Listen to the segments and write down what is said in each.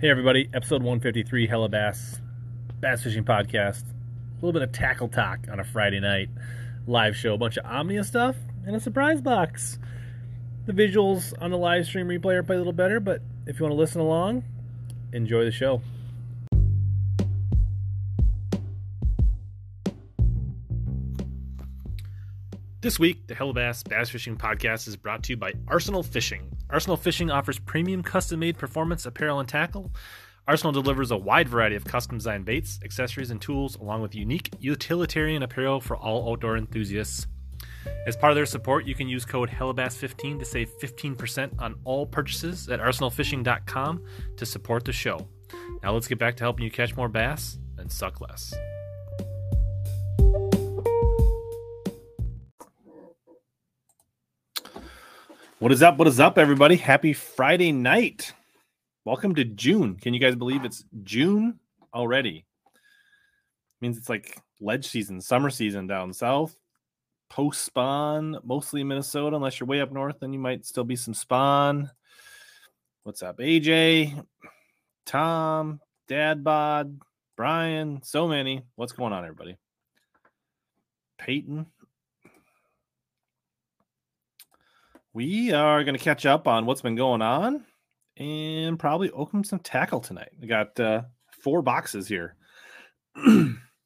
Hey everybody, episode 153, Hella Bass, Bass Fishing Podcast. A little bit of tackle talk on a Friday night live show, a bunch of Omnia stuff, and a surprise box. The visuals on the live stream replay are probably a little better, but if you want to listen along, enjoy the show. This week, the Hella Bass Bass Fishing Podcast is brought to you by Arsenal Fishing. Arsenal Fishing offers premium custom-made performance apparel and tackle. Arsenal delivers a wide variety of custom-designed baits, accessories, and tools, along with unique utilitarian apparel for all outdoor enthusiasts. As part of their support, you can use code HellaBass15 to save 15% on all purchases at arsenalfishing.com to support the show. Now let's get back to helping you catch more bass and suck less. What is up? What is up, everybody? Happy Friday night. Welcome to June. Can you guys believe it's June already? It means it's like ledge season, summer season down south. Post spawn, mostly Minnesota, unless you're way up north, then you might still be some spawn. What's up, AJ, Tom, Dad Bod, Brian, so many. What's going on, everybody? Peyton. We are going to catch up on what's been going on and probably open some tackle tonight. We got four boxes here.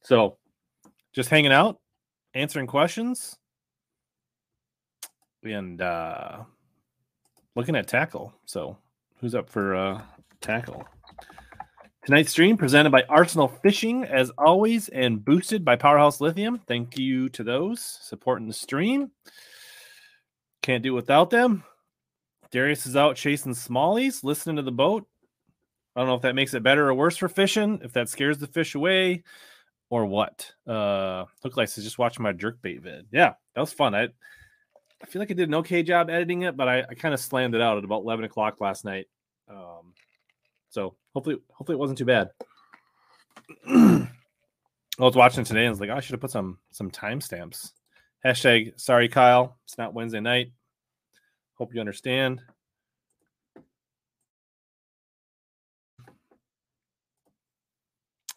So just hanging out, answering questions, and looking at tackle. So who's up for tackle? Tonight's stream presented by Arsenal Fishing, as always, and boosted by Powerhouse Lithium. Thank you to those supporting the stream. Can't do without them. Darius is out chasing smallies, listening to the boat. I don't know if that makes it better or worse for fishing, if that scares the fish away or what. Look like he's just watching my jerkbait vid. Yeah, that was fun. I feel like I did an okay job editing it, but I kind of slammed it out at about 11 o'clock last night. So hopefully it wasn't too bad. I was watching today and I was like, oh, I should have put some timestamps. Hashtag, sorry, Kyle. It's not Wednesday night. Hope you understand.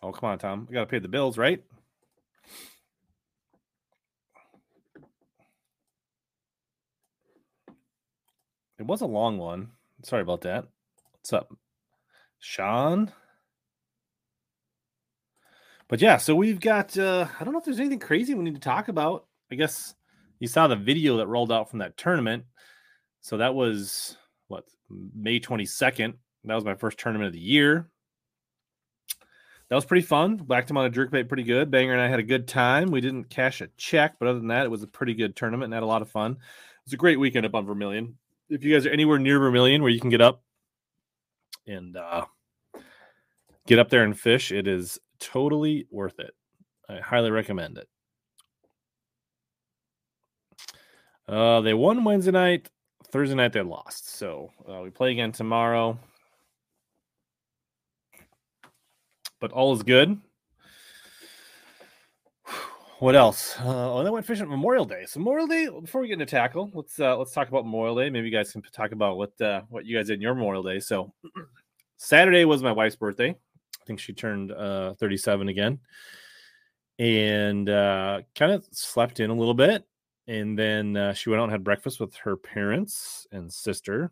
Oh, come on, Tom. We got to pay the bills, right? It was a long one. Sorry about that. What's up, Sean? But yeah, so we've got, I don't know if there's anything crazy we need to talk about. I guess you saw the video that rolled out from that tournament. So that was, what, May 22nd. That was my first tournament of the year. That was pretty fun. Whacked him on a jerkbait pretty good. Banger and I had a good time. We didn't cash a check, but other than that, it was a pretty good tournament and had a lot of fun. It was a great weekend up on Vermilion. If you guys are anywhere near Vermilion where you can get up and get up there and fish, it is totally worth it. I highly recommend it. They won Wednesday night. Thursday night they lost. So we play again tomorrow. But all is good. What else? Oh, and I went fishing Memorial Day. So Memorial Day. Before we get into tackle, let's talk about Memorial Day. Maybe you guys can talk about what you guys did in your Memorial Day. So Saturday was my wife's birthday. I think she turned 37 again, and kind of slept in a little bit. And then she went out and had breakfast with her parents and sister.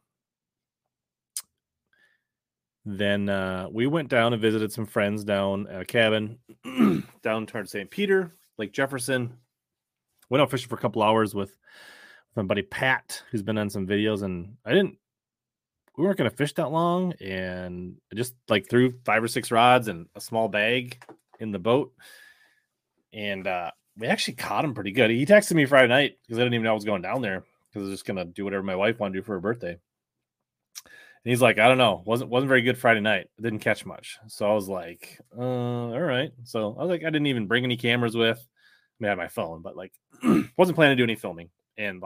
Then we went down and visited some friends down at a cabin down towards St. Peter, Lake Jefferson. Went out fishing for a couple hours with my buddy Pat, who's been on some videos. And we weren't going to fish that long. And I just threw 5 or 6 rods and a small bag in the boat. And, we actually caught him pretty good. He texted me Friday night because I didn't even know I was going down there because I was just going to do whatever my wife wanted to do for her birthday. And he's like, I don't know. Wasn't very good Friday night. I didn't catch much. So I was like, all right. So I was like, I didn't even bring any cameras with. I mean, I had my phone, but wasn't planning to do any filming. And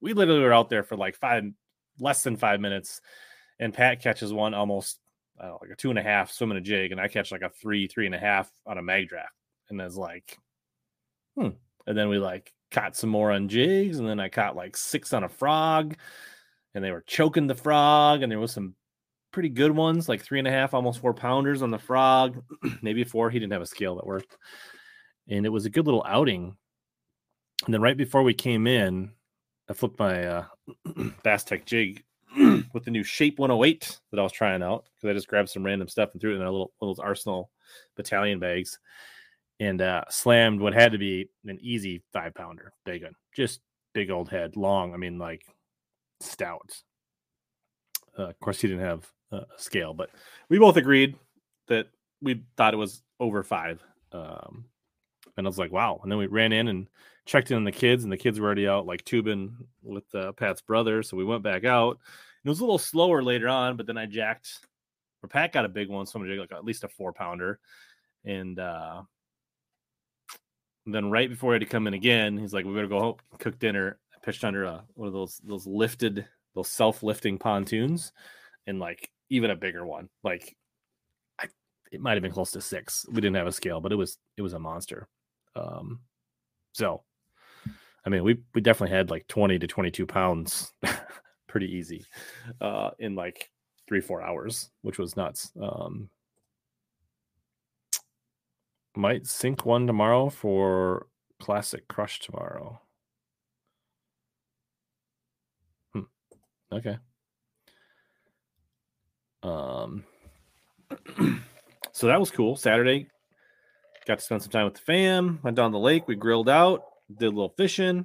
we literally were out there for less than 5 minutes. And Pat catches one almost, a 2.5 swimming a jig. And I catch a 3.5 on a mag draft. And I was like, And then we caught some more on jigs, and then I caught 6 on a frog, and they were choking the frog, and there was some pretty good ones, like 3.5, almost 4 pounders on the frog, maybe 4. He didn't have a scale that worked. And it was a good little outing. And then right before we came in, I flipped my Bass Tech jig with the new Shape 108 that I was trying out, because I just grabbed some random stuff and threw it in our little Arsenal battalion bags, and slammed what had to be an easy 5-pounder big one. Just big old head, long. I mean, like stout. Of course, he didn't have a scale, but we both agreed that we thought it was over 5. And I was like, wow. And then we ran in and checked in on the kids, and the kids were already out, like, tubing with Pat's brother. So we went back out. And it was a little slower later on, but then I jacked, or Pat got a big one, so I'm going to do like at least a 4-pounder. And then right before I had to come in again, he's like, we better go home, cook dinner. I pitched under one of those lifted, those self-lifting pontoons, and like even a bigger one. Like, it might have been close to 6. We didn't have a scale, but it was a monster. So, I mean, we definitely had like 20 to 22 pounds pretty easy in like 3-4 hours, which was nuts. Might sink one tomorrow for Classic Crush tomorrow. Okay. So that was cool. Saturday, got to spend some time with the fam. Went down the lake. We grilled out. Did a little fishing.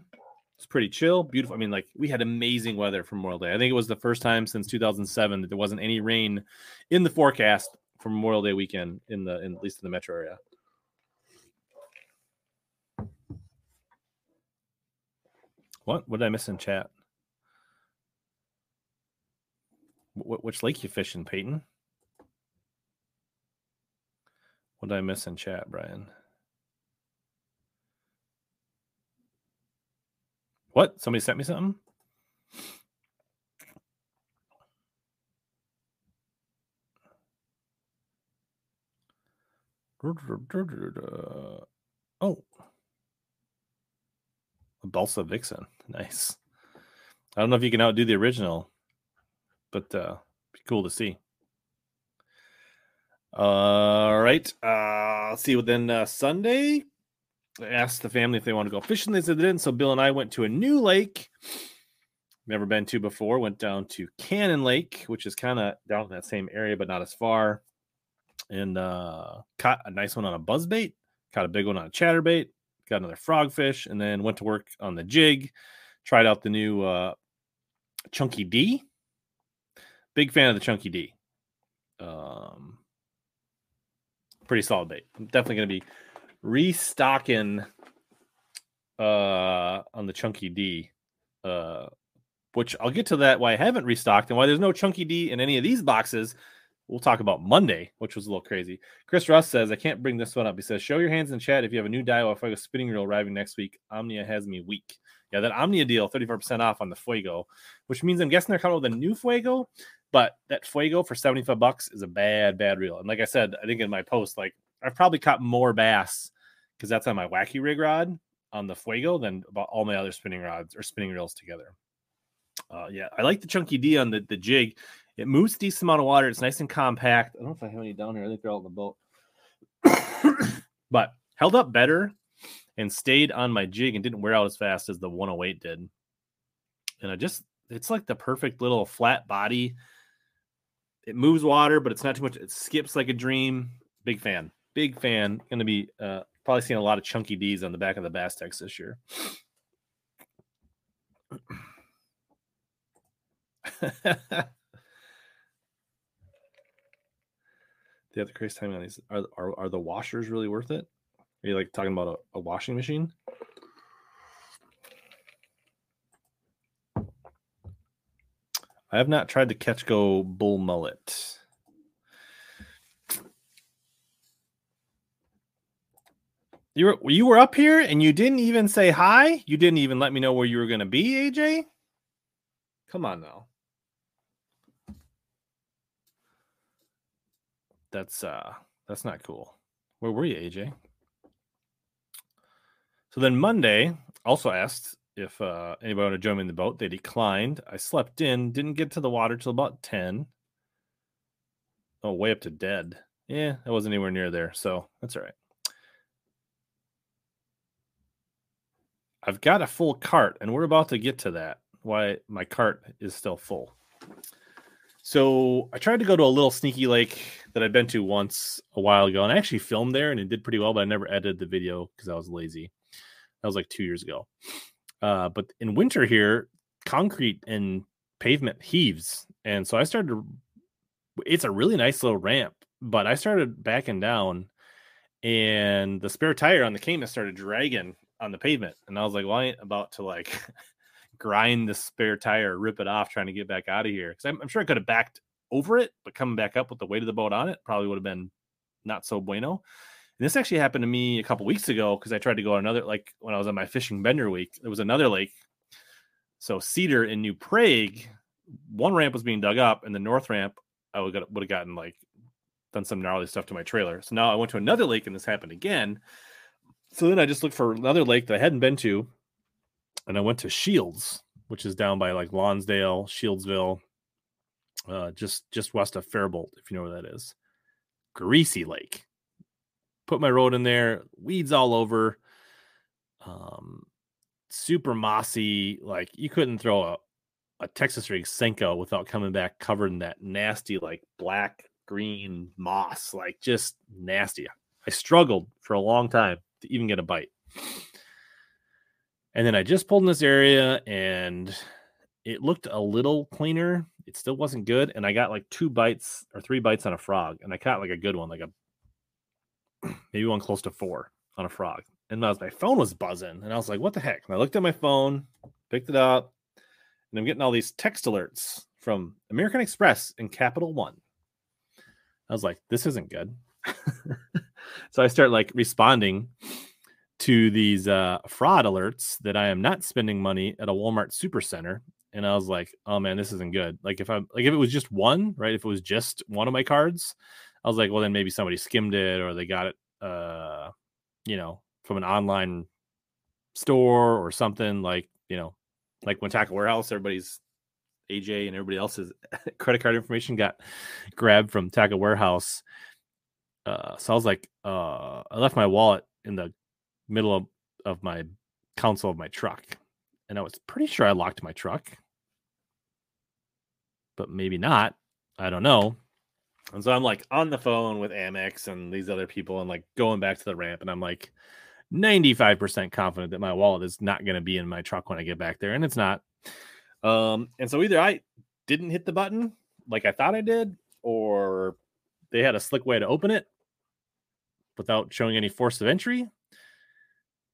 It's pretty chill. Beautiful. I mean, like, we had amazing weather for Memorial Day. I think it was the first time since 2007 that there wasn't any rain in the forecast for Memorial Day weekend in at least in the metro area. What did I miss in chat? Which lake you fishing, Peyton? What did I miss in chat, Brian? What? Somebody sent me something? Oh. A Balsa Vixen. Nice. I don't know if you can outdo the original, but be cool to see. All right. Let's see. Then Sunday, I asked the family if they wanted to go fishing. They said they didn't. So Bill and I went to a new lake, never been to before. Went down to Cannon Lake, which is kind of down in that same area, but not as far. And caught a nice one on a buzzbait, caught a big one on a chatterbait, got another frogfish, and then went to work on the jig. Tried out the new Chunky D. Big fan of the Chunky D. Pretty solid bait. I'm definitely going to be restocking on the Chunky D, which I'll get to that why I haven't restocked and why there's no Chunky D in any of these boxes. We'll talk about Monday, which was a little crazy. Chris Russ says, I can't bring this one up. He says, show your hands in chat if you have a new Daiwa Fuego spinning reel arriving next week. Omnia has me weak. Yeah, that Omnia deal, 34% off on the Fuego, which means I'm guessing they're coming with a new Fuego, but that Fuego for $75 is a bad, bad reel. And like I said, I think in my post, like I've probably caught more bass because that's on my wacky rig rod on the Fuego than about all my other spinning rods or spinning reels together. Yeah, I like the Chunky D on the jig. It moves a decent amount of water. It's nice and compact. I don't know if I have any down here. I think they're all in the boat. But held up better and stayed on my jig and didn't wear out as fast as the 108 did. And it's like the perfect little flat body. It moves water, but it's not too much. It skips like a dream. Big fan. Big fan. Going to be probably seeing a lot of Chunky D's on the back of the Bass Tech this year. The other crazy timing on these are the washers really worth it? Are you like talking about a washing machine? I have not tried the Ketch-Co bull mullet. You were up here and you didn't even say hi. You didn't even let me know where you were going to be, AJ. Come on now. That's not cool. Where were you, AJ? So then Monday, also asked if anybody wanted to join me in the boat. They declined. I slept in, didn't get to the water till about 10. Oh, way up to dead. Yeah, that wasn't anywhere near there, so that's all right. I've got a full cart, and we're about to get to that, why my cart is still full. So I tried to go to a little sneaky lake that I'd been to once a while ago, and I actually filmed there, and it did pretty well, but I never edited the video because I was lazy. That was like 2 years ago. But in winter here, concrete and pavement heaves, and so I started to... It's a really nice little ramp, but I started backing down, and the spare tire on the Cayman started dragging on the pavement, and I was like, well, I ain't about to like grind the spare tire, rip it off, trying to get back out of here, because I'm sure I could have backed over it, but coming back up with the weight of the boat on it probably would have been not so bueno. And this actually happened to me a couple weeks ago, because I tried to go on another, like when I was on my fishing bender week, there was another lake, so Cedar in New Prague, one ramp was being dug up, and the north ramp I would have gotten like done some gnarly stuff to my trailer. So now I went to another lake and this happened again. So then I just looked for another lake that I hadn't been to. And I went to Shields, which is down by like Lonsdale, Shieldsville, just west of Fairbolt, if you know where that is. Greasy Lake. Put my road in there, weeds all over. Super mossy. Like you couldn't throw a Texas rig Senko without coming back covered in that nasty, like black, green moss, like just nasty. I struggled for a long time to even get a bite. And then I just pulled in this area and it looked a little cleaner. It still wasn't good. And I got like 2 bites or 3 bites on a frog. And I caught like a good one, like a, maybe one close to 4 on a frog. And my phone was buzzing and I was like, what the heck? And I looked at my phone, picked it up. And I'm getting all these text alerts from American Express in Capital One. I was like, this isn't good. So I start like responding to these fraud alerts that I am not spending money at a Walmart Supercenter. And I was like, oh man, this isn't good. Like if it was just one, right? If it was just one of my cards, I was like, well, then maybe somebody skimmed it or they got it, from an online store or something like, like when Tackle Warehouse, everybody's AJ and everybody else's credit card information got grabbed from Tackle Warehouse. So I was like, I left my wallet in the middle of my console of my truck. And I was pretty sure I locked my truck, but maybe not. I don't know. And so I'm like on the phone with Amex and these other people and like going back to the ramp. And I'm like, 95% confident that my wallet is not going to be in my truck when I get back there. And it's not. And so either I didn't hit the button like I thought I did, or they had a slick way to open it without showing any force of entry.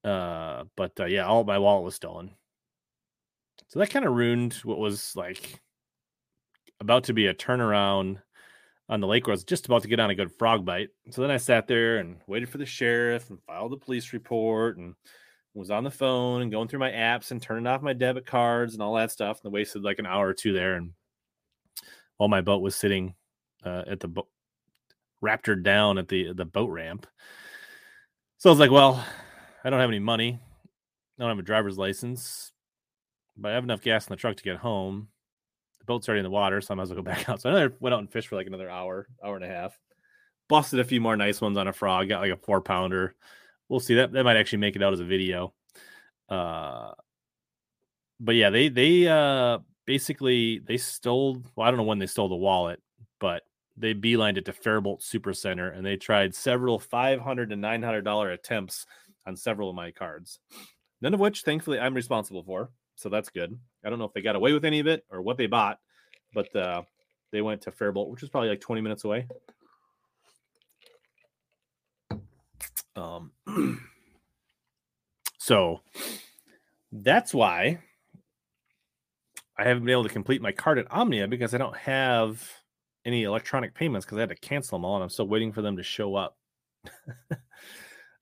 But all my wallet was stolen. So that kind of ruined what was like about to be a turnaround on the lake where I was just about to get on a good frog bite. So then I sat there and waited for the sheriff and filed the police report and was on the phone and going through my apps and turning off my debit cards and all that stuff. And I wasted like an hour or two there. And while my boat was sitting at the raptured down at the boat ramp. So I was like, well, I don't have any money. I don't have a driver's license, but I have enough gas in the truck to get home. Boat's already in the water, so I might as well go back out. So I went out and fished for like another hour and a half. Busted a few more nice ones on a frog. Got like a 4-pounder. We'll see. That might actually make it out as a video. But yeah, they basically they stole. Well, I don't know when they stole the wallet, but they beelined it to Fairbolt Supercenter, and they tried several $500 to $900 attempts on several of my cards. None of which, thankfully, I'm responsible for. So that's good. I don't know if they got away with any of it or what they bought, but they went to Fairbolt, which is probably like 20 minutes away. So that's why I haven't been able to complete my card at Omnia, because I don't have any electronic payments because I had to cancel them all, and I'm still waiting for them to show up.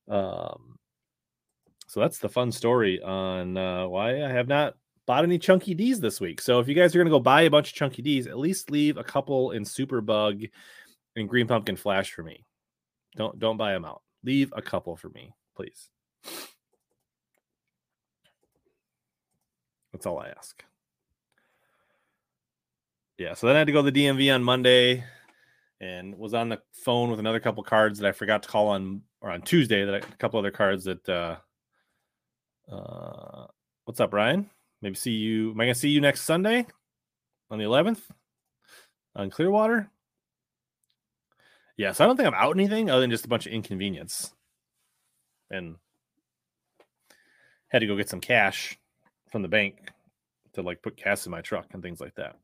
So that's the fun story on why I have not bought any Chunky D's this week. So if you guys are going to go buy a bunch of Chunky D's, at least leave a couple in Superbug and Green Pumpkin Flash for me. Don't buy them out. Leave a couple for me, please. That's all I ask. Yeah, so then I had to go to the DMV on Monday and was on the phone with another couple cards that I forgot to call on, or on Tuesday, that a couple other cards that what's up, Ryan? Maybe see you. Am I gonna see you next Sunday on the 11th on Clearwater? Yeah, so I don't think I'm out anything other than just a bunch of inconvenience, and had to go get some cash from the bank to like put gas in my truck and things like that.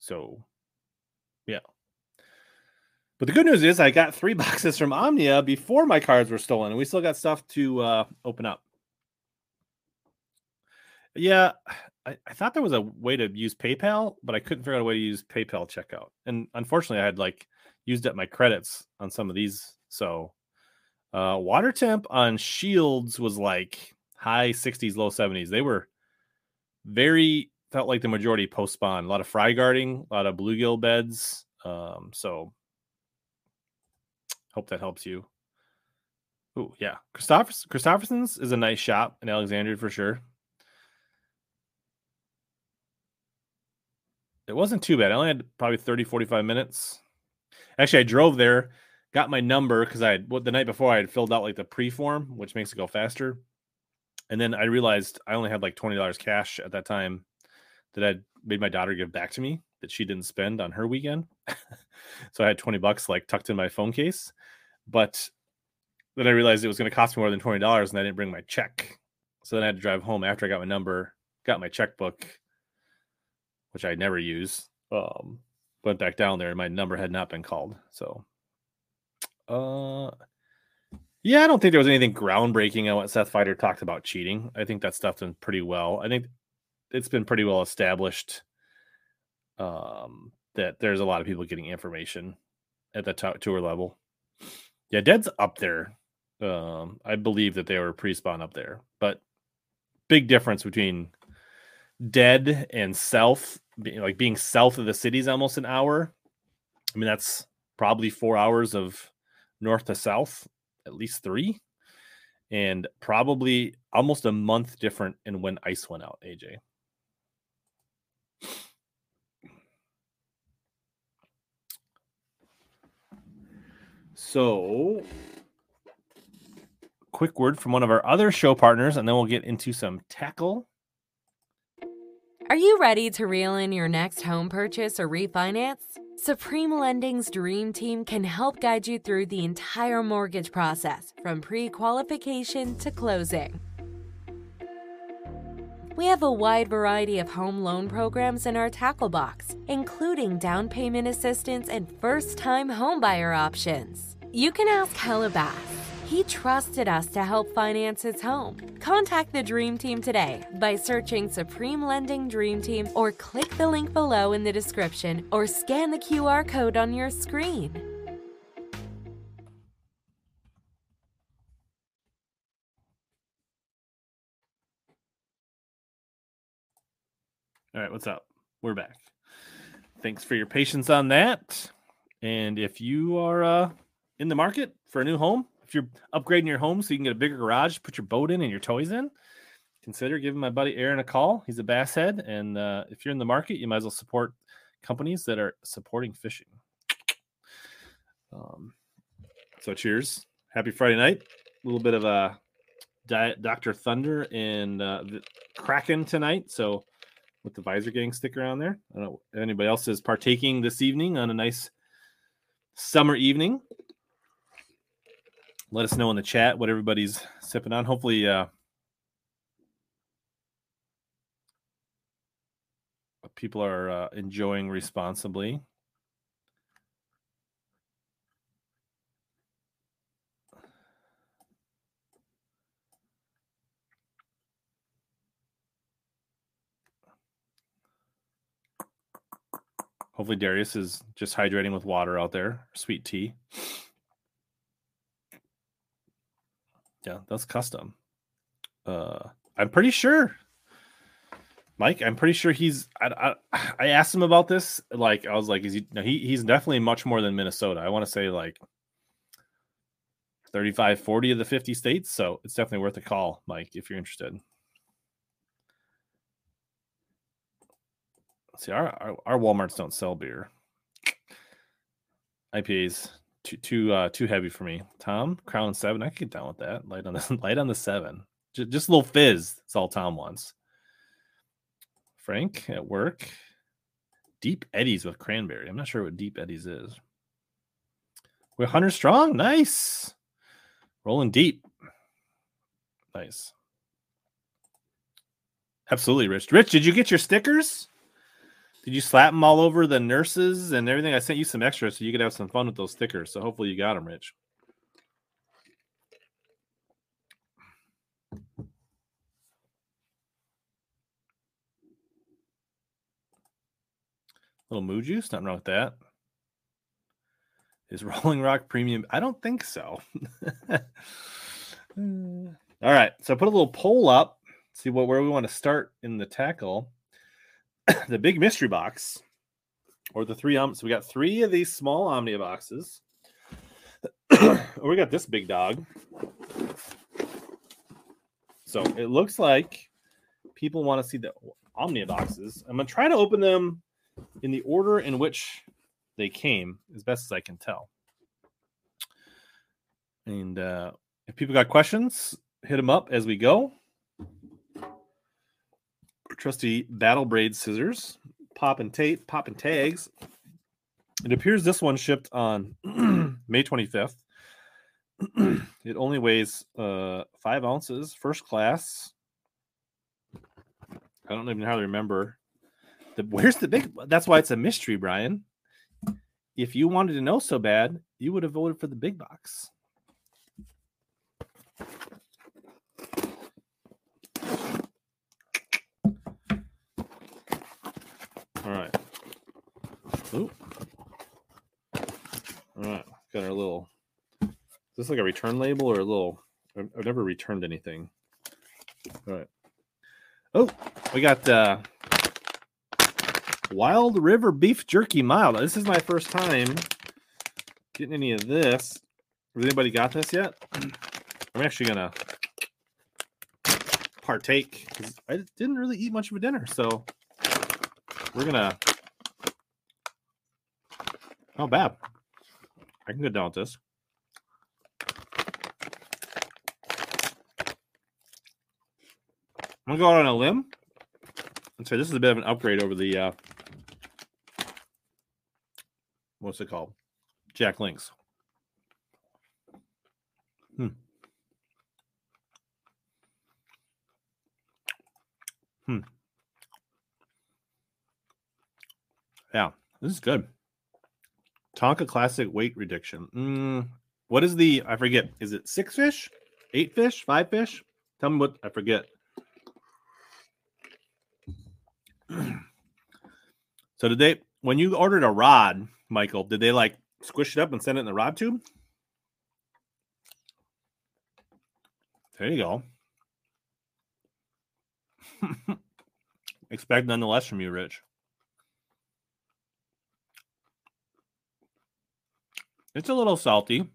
So yeah, but the good news is I got 3 boxes from Omnia before my cards were stolen, and we still got stuff to open up. Yeah, I thought there was a way to use PayPal, but I couldn't figure out a way to use PayPal checkout, and unfortunately I had like used up my credits on some of these. So water temp on Shields was like high 60s, low 70s. They were very, felt like the majority post spawn. A lot of fry guarding, a lot of bluegill beds. So hope that helps you. Oh yeah, Christopherson's is a nice shop in Alexandria for sure. It wasn't too bad. I only had probably 30-45 minutes. Actually, I drove there, got my number, because I had, the night before I had filled out like the pre-form, which makes it go faster. And then I realized I only had like $20 cash at that time that I made my daughter give back to me that she didn't spend on her weekend. So I had $20 like tucked in my phone case. But then I realized it was going to cost me more than $20, and I didn't bring my check. So then I had to drive home after I got my number, got my checkbook, which I never use. Went back down there and my number had not been called. So yeah, I don't think there was anything groundbreaking on what Seth Fighter talked about cheating. I think that stuff's been pretty well. I think it's been pretty well established that there's a lot of people getting information at the top tour level. Yeah, Dead's up there. I believe that they were pre-spawn up there, but big difference between Dead and Self, like being south of the city is almost an hour. I mean, that's probably 4 hours of north to south, at least 3, and probably almost a month different in when ice went out, AJ. So, quick word from one of our other show partners, and then we'll get into some tackle. Are you ready to reel in your next home purchase or refinance? Supreme Lending's Dream Team can help guide you through the entire mortgage process, from pre-qualification to closing. We have a wide variety of home loan programs in our Tackle Box, including down payment assistance and first-time homebuyer options. You can ask Hella Bass. He trusted us to help finance his home. Contact the Dream Team today by searching Supreme Lending Dream Team, or click the link below in the description, or scan the QR code on your screen. All right, what's up? We're back. Thanks for your patience on that. And if you are in the market for a new home, if you're upgrading your home so you can get a bigger garage, put your boat in and your toys in, consider giving my buddy Aaron a call. He's a bass head. And if you're in the market, you might as well support companies that are supporting fishing. So cheers. Happy Friday night. A little bit of a Diet Dr. Thunder and Kraken tonight. So with the Visor Gang sticker on there. I don't know if anybody else is partaking this evening on a nice summer evening. Let us know in the chat what everybody's sipping on. Hopefully, people are enjoying responsibly. Hopefully, Darius is just hydrating with water out there, sweet tea. Yeah, that's custom. I'm pretty sure, Mike. I'm pretty sure he's. I asked him about this. Like, I was like, "Is he?" No, he's definitely much more than Minnesota. I want to say like 35, 40 of the 50 states. So it's definitely worth a call, Mike, if you're interested. Let's see, our Walmarts don't sell beer. IPAs too heavy for me. Tom, Crown 7, I could get down with that. Light on the 7. Just a little fizz. That's all Tom wants. Frank at work. Deep Eddies with cranberry. I'm not sure what Deep Eddies is. We're 100 strong. Nice. Rolling deep. Nice. Absolutely, Rich. Rich, did you get your stickers? Did you slap them all over the nurses and everything? I sent you some extras so you could have some fun with those stickers. So hopefully you got them, Rich. Little Moo Juice, nothing wrong with that. Is Rolling Rock premium? I don't think so. All right, so I put a little poll up. See where we want to start in the tackle. The big mystery box, or the three. So we got three of these small Omnia boxes. We got this big dog. So it looks like people want to see the Omnia boxes. I'm going to try to open them in the order in which they came, as best as I can tell. And if people got questions, hit them up as we go. Trusty battle braid scissors, pop and tape, pop and tags. It appears this one shipped on May 25th. It only weighs 5 ounces, first class. I don't even hardly remember. Where's the big? That's why it's a mystery, Brian. If you wanted to know so bad, you would have voted for the big box. All right. Ooh. All right. Got our little. Is this like a return label or a little? I've never returned anything. All right. Oh, we got Wild River Beef Jerky Mild. This is my first time getting any of this. Has anybody got this yet? I'm actually going to partake because I didn't really eat much of a dinner. So. We're gonna. Oh, bad. I can go down with this. I'm gonna go out on a limb and say this is a bit of an upgrade over the what's it called? Jack Links. Yeah, this is good. Tonka Classic weight reduction. What is the? I forget. Is it 6 fish, 8 fish, 5 fish? Tell me what I forget. So did they? When you ordered a rod, Michael, did they like squish it up and send it in the rod tube? There you go. Expect none the less from you, Rich. It's a little salty.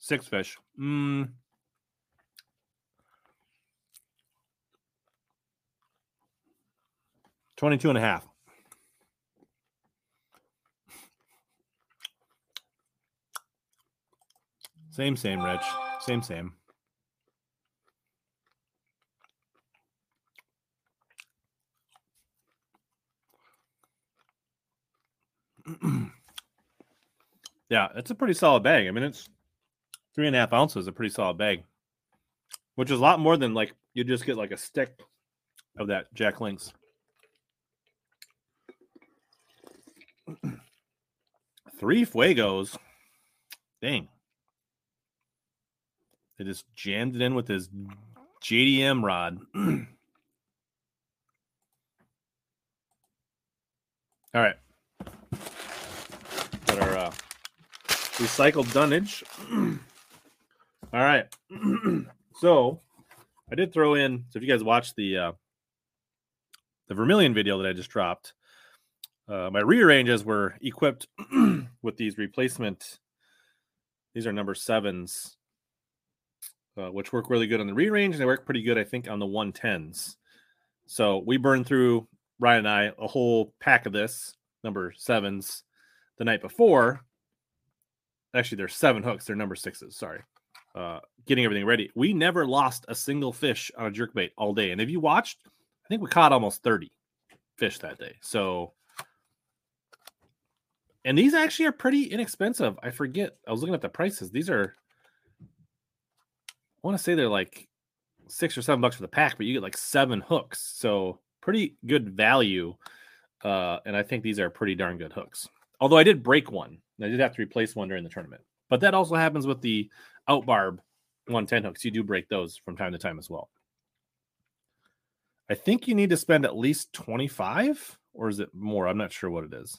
6 fish. $22.50. Same, Rich. Same. Yeah, it's a pretty solid bag. I mean, it's 3.5 ounces, a pretty solid bag, which is a lot more than like you just get like a stick of that Jack Links. Three Fuegos. Dang. They just jammed it in with his JDM rod. All right. Got our recycled dunnage. All right. So I did throw in, so if you guys watched the Vermilion video that I just dropped, my rearranges were equipped with these replacement. These are number 7s, which work really good on the rearrange, and they work pretty good, I think, on the 110s. So we burned through, Ryan and I, a whole pack of this, number 7s, the night before. Actually, there's 7 hooks. They're number 6s. Sorry. Getting everything ready. We never lost a single fish on a jerkbait all day. And if you watched, I think we caught almost 30 fish that day. So, and these actually are pretty inexpensive. I forget. I was looking at the prices. These are, I want to say they're like $6 or $7 for the pack, but you get like 7 hooks. So pretty good value. And I think these are pretty darn good hooks. Although I did break one. I did have to replace one during the tournament. But that also happens with the Outbarb 110 hooks. You do break those from time to time as well. I think you need to spend at least 25, or is it more? I'm not sure what it is.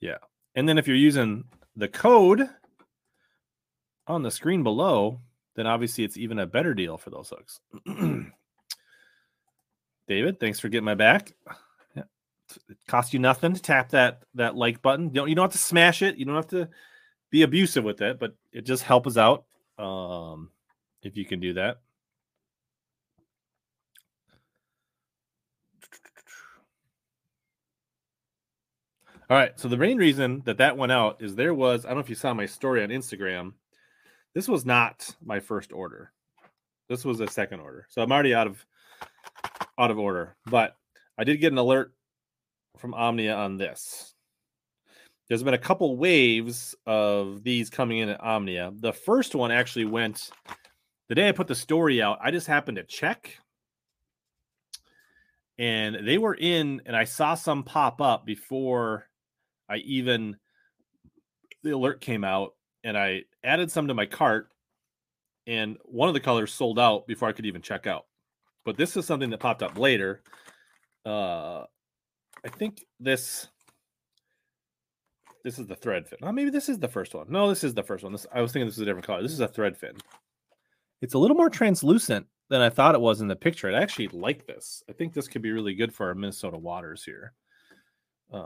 Yeah. And then if you're using the code on the screen below, then obviously it's even a better deal for those hooks. David, thanks for getting my back. Yeah. It costs you nothing to tap that like button. You don't have to smash it. You don't have to be abusive with it, but it just helps us out if you can do that. All right, so the main reason that went out is there was, I don't know if you saw my story on Instagram, this was not my first order. This was a second order. So I'm already out of order, but I did get an alert from Omnia on this. There's been a couple waves of these coming in at Omnia. The first one actually went the day I put the story out. I just happened to check, and they were in, and I saw some pop up before the alert came out, and I added some to my cart, and one of the colors sold out before I could even check out. But this is something that popped up later. I think this is the thread fin. Oh, maybe this is the first one. No, this is the first one. I was thinking this was a different color. This is a thread fin. It's a little more translucent than I thought it was in the picture. I actually like this. I think this could be really good for our Minnesota waters here. Let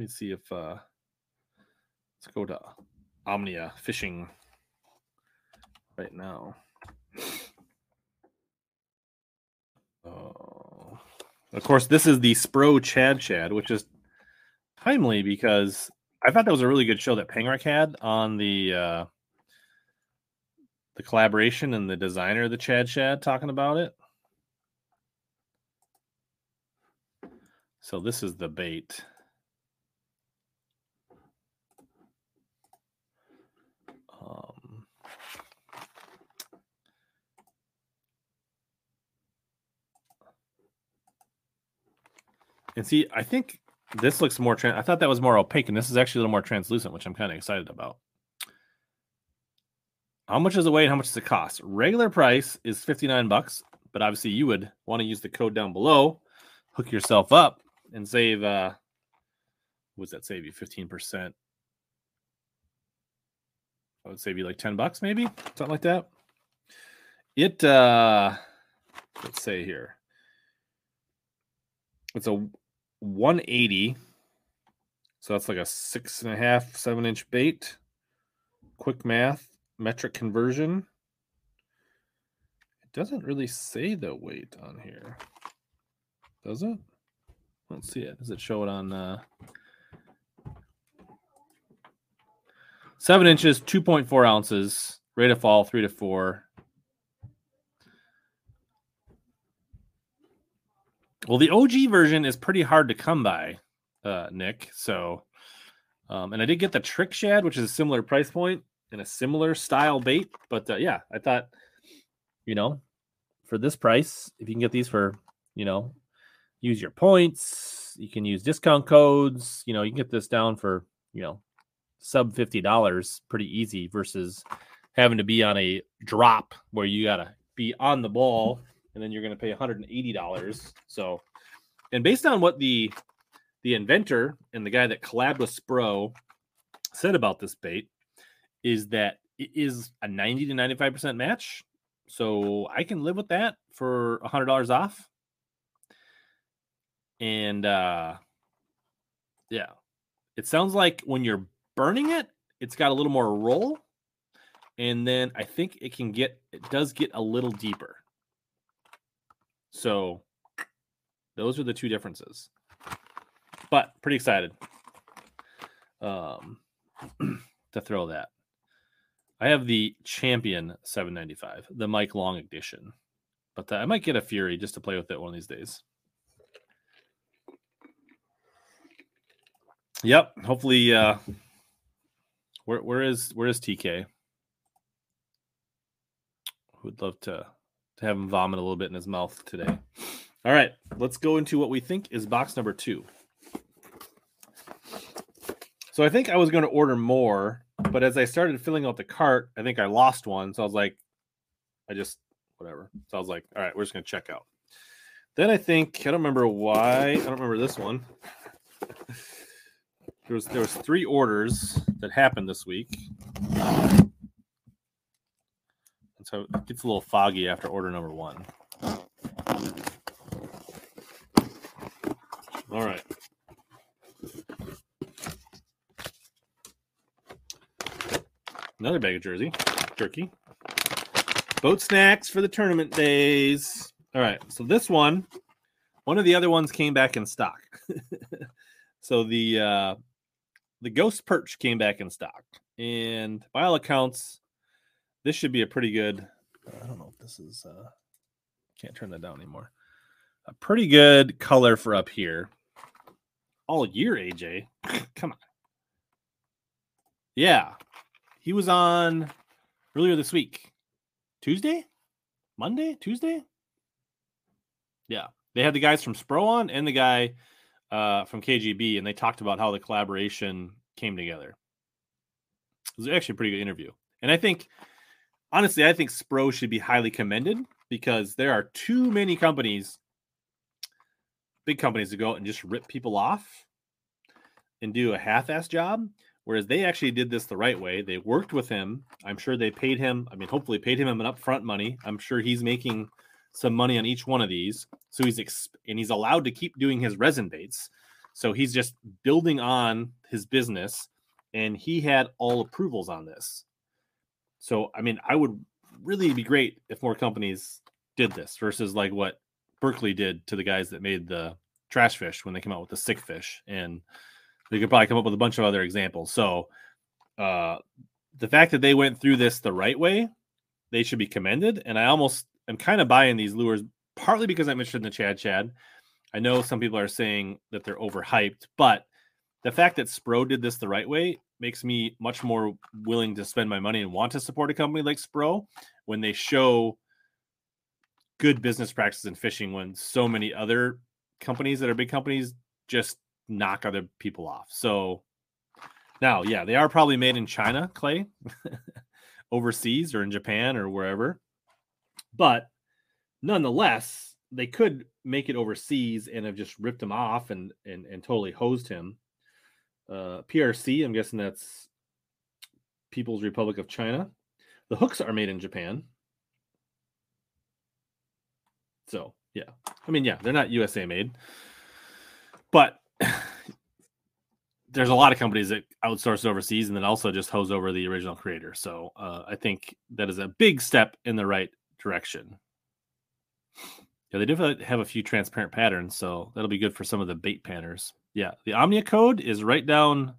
me see if... let's go to Omnia Fishing right now. Oh, of course, this is the Spro Chad Chad, which is timely because I thought that was a really good show that Pengrek had on the collaboration and the designer of the Chad Chad talking about it. So this is the bait. And see, I think this looks more... I thought that was more opaque, and this is actually a little more translucent, which I'm kind of excited about. How much does it weigh and how much does it cost? Regular price is $59, but obviously you would want to use the code down below, hook yourself up, and save... what does that save you? 15%. I would save you like $10 maybe, something like that. It, let's say here. It's a 180, so that's like a 6.5, 7-inch bait. Quick math, metric conversion. It doesn't really say the weight on here, does it? I don't see it. Does it show it on 7 inches, 2.4 ounces, rate of fall 3 to 4. Well, the OG version is pretty hard to come by, Nick. So, and I did get the Trick Shad, which is a similar price point and a similar style bait. But yeah, I thought, for this price, if you can get these for, use your points, you can use discount codes. You can get this down for, sub $50 pretty easy versus having to be on a drop where you got to be on the ball. And then you're going to pay $180. So, and based on what the inventor and the guy that collabed with Spro said about this bait is that it is a 90 to 95% match. So I can live with that for $100 off. And yeah, it sounds like when you're burning it, it's got a little more roll. And then I think it does get a little deeper. So those are the two differences, but pretty excited. to throw that. I have the Champion 795, the Mike Long edition, but I might get a Fury just to play with it one of these days. Yep. Hopefully, where is TK? Would love to have him vomit a little bit in his mouth today. All right, let's go into what we think is box number 2. So I think I was going to order more, but as I started filling out the cart, I think I lost one. So I was like, whatever. So I was like, all right, we're just going to check out. Then I don't remember this one. There was 3 orders that happened this week. And so it gets a little foggy after order number 1. All right. Another bag of jerky. Boat snacks for the tournament days. All right. So this one of the other ones came back in stock. So the Ghost Perch came back in stock. And by all accounts, this should be a pretty good... I don't know if this is... can't turn that down anymore. A pretty good color for up here. All year, AJ. Come on. Yeah. He was on earlier this week. Tuesday? Yeah. They had the guys from Spro on and the guy... from KGB, and they talked about how the collaboration came together. It was actually a pretty good interview. And I think, honestly, Spro should be highly commended because there are too many companies, big companies, to go out and just rip people off and do a half-ass job, whereas they actually did this the right way. They worked with him. I'm sure they paid him. I mean, hopefully paid him an upfront money. I'm sure he's making some money on each one of these. So he's allowed to keep doing his resin baits. So he's just building on his business, and he had all approvals on this. So, I mean, I would really be great if more companies did this versus like what Berkeley did to the guys that made the trash fish when they came out with the sick fish. And they could probably come up with a bunch of other examples. So the fact that they went through this the right way, they should be commended. And I'm kind of buying these lures, partly because I'm interested in the Chad. I know some people are saying that they're overhyped, but the fact that Spro did this the right way makes me much more willing to spend my money and want to support a company like Spro when they show good business practices in fishing, when so many other companies that are big companies just knock other people off. So now, yeah, they are probably made in China, Clay, overseas or in Japan or wherever. But nonetheless, they could make it overseas and have just ripped him off and totally hosed him. PRC, I'm guessing that's People's Republic of China. The hooks are made in Japan. So, yeah. I mean, yeah, they're not USA made. But there's a lot of companies that outsource overseas and then also just hose over the original creator. So I think that is a big step in the right direction. Yeah, they do have a few transparent patterns, so that'll be good for some of the bait panners. Yeah, the Omnia code is right down.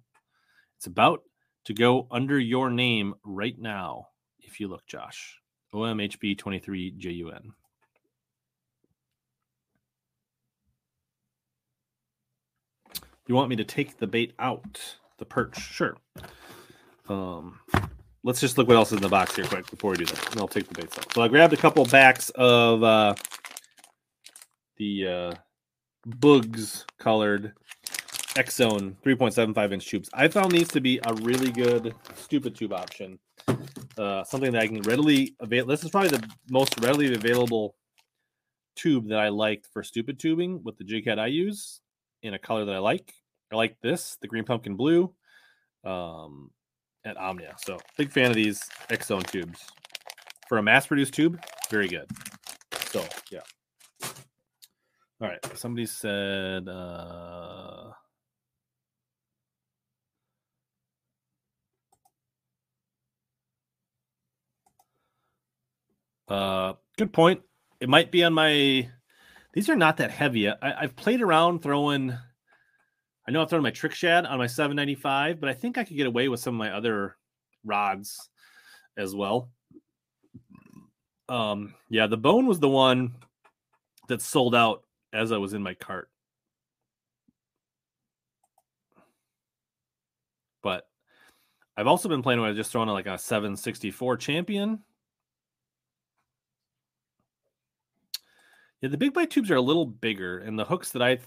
It's about to go under your name right now, if you look, Josh. OMHB23JUN. You want me to take the bait out, the perch? Sure. Let's just look what else is in the box here quick before we do that. And I'll take the baits out. So I grabbed a couple backs of the Bugs colored X-Zone 3.75-inch tubes. I found these to be a really good stupid tube option. Something that I can readily avail. This is probably the most readily available tube that I liked for stupid tubing with the jig head I use in a color that I like. I like this, the green pumpkin blue. At Omnia. So big fan of these X-Zone tubes. For a mass-produced tube, very good. So, yeah. All right. Somebody said... good point. It might be on my... These are not that heavy. I've played around throwing... I know I've thrown my Trick Shad on my 795, but I think I could get away with some of my other rods as well. Yeah, the Bone was the one that sold out as I was in my cart. But I've also been playing where I just thrown like a 764 Champion. Yeah, the big bite tubes are a little bigger, and the hooks that I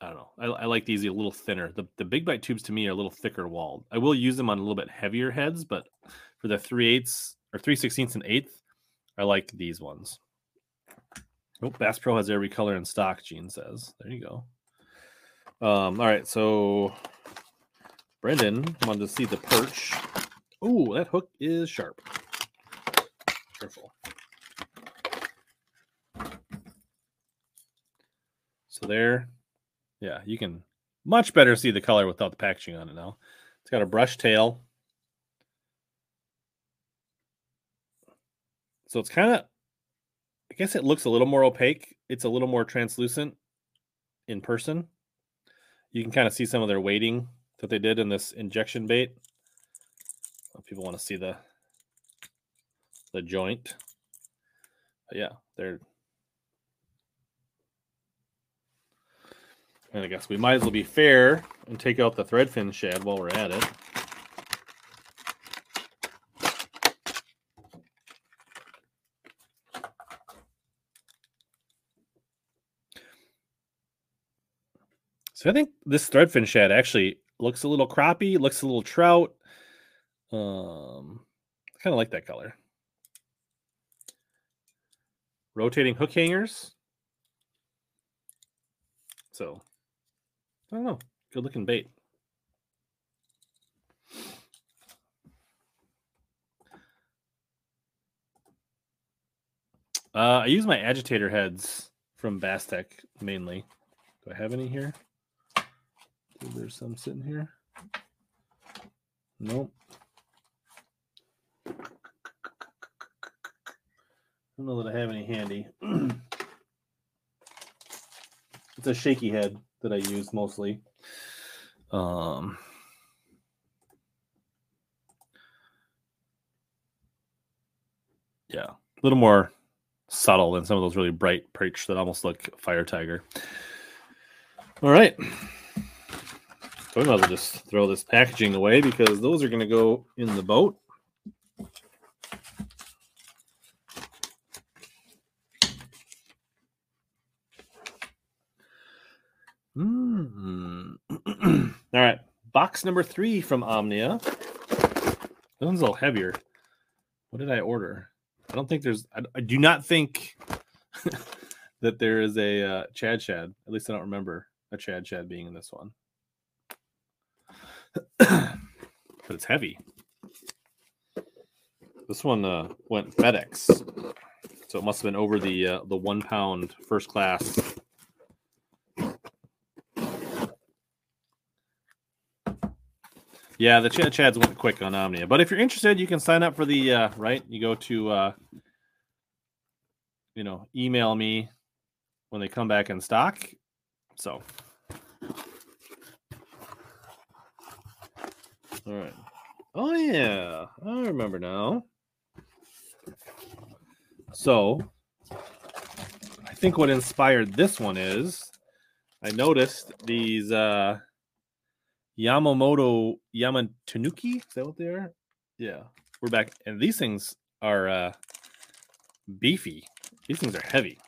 don't know. I like the Easy a little thinner. The big bite tubes to me are a little thicker walled. I will use them on a little bit heavier heads, but for the 3/8 or 3/16 and 1/8, I like these ones. Oh, Bass Pro has every color in stock, Gene says. There you go. All right, so Brendan wanted to see the perch. Oh, that hook is sharp. Careful. So there. Yeah, you can much better see the color without the packaging on it now. It's got a brush tail. So it's kind of, I guess it looks a little more opaque. It's a little more translucent in person. You can kind of see some of their weighting that they did in this injection bait. People want to see the joint. But yeah, they're... And I guess we might as well be fair and take out the threadfin shad while we're at it. So I think this threadfin shad actually looks a little crappie, looks a little trout. I kind of like that color. Rotating hook hangers. So... I don't know. Good looking bait. I use my agitator heads from Bass Tech mainly. Do I have any here? There's some sitting here. Nope. I don't know that I have any handy. It's a shaky head that I use mostly. Yeah, a little more subtle than some of those really bright perch that almost look fire tiger. All right. So we might as well just throw this packaging away because those are going to go in the boat. All right, box number 3 from Omnia. That one's a little heavier. What did I order? I don't think there's... I do not think that there is a Chad Chad. At least I don't remember a Chad Chad being in this one. But it's heavy. This one went FedEx, so it must have been over the 1 pound first class. Yeah, the Chad Chads went quick on Omnia. But if you're interested, you can sign up for the, right? You go to, email me when they come back in stock. So. All right. Oh, yeah. I remember now. So, I think what inspired this one is I noticed these... Yamamoto Yamatanuki, is that what they are? Yeah, we're back. And these things are beefy. These things are heavy.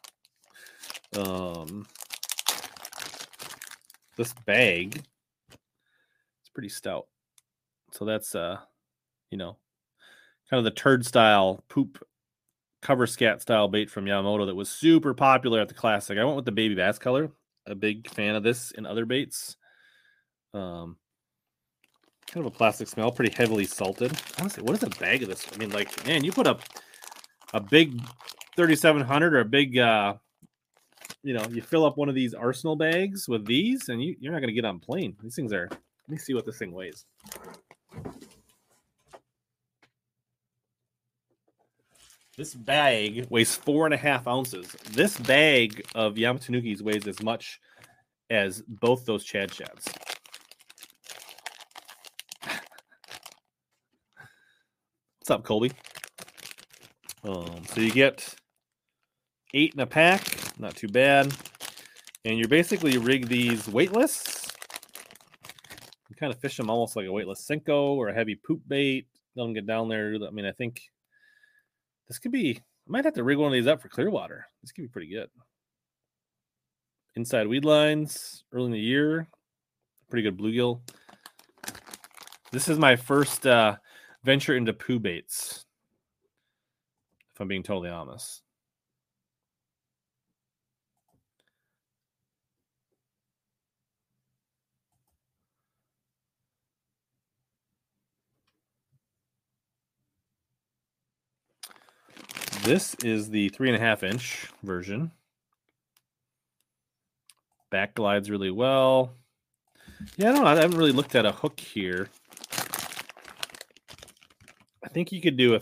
This bag, it's pretty stout. So that's, kind of the turd style poop cover scat style bait from Yamamoto that was super popular at the classic. I went with the baby bass color. A big fan of this in other baits. Kind of a plastic smell, pretty heavily salted. Honestly, what is a bag of this? I mean, like, man, you put a big 3700 or a big, you fill up one of these Arsenal bags with these, and you're not going to get on a plane. These things are... Let me see what this thing weighs. This bag weighs 4.5 ounces. This bag of Yamatanukis weighs as much as both those Chad Chads. What's up, Colby? So you get 8 in a pack, not too bad. And you basically rig these weightless. You kind of fish them almost like a weightless Senko or a heavy poop bait. Let them get down there. I mean, I think this could be, I might have to rig one of these up for Clearwater. This could be pretty good. Inside weed lines early in the year. Pretty good bluegill. This is my first venture into poo baits, if I'm being totally honest. This is the 3.5-inch version. Back glides really well. Yeah, I don't know. I haven't really looked at a hook here. I think you could do a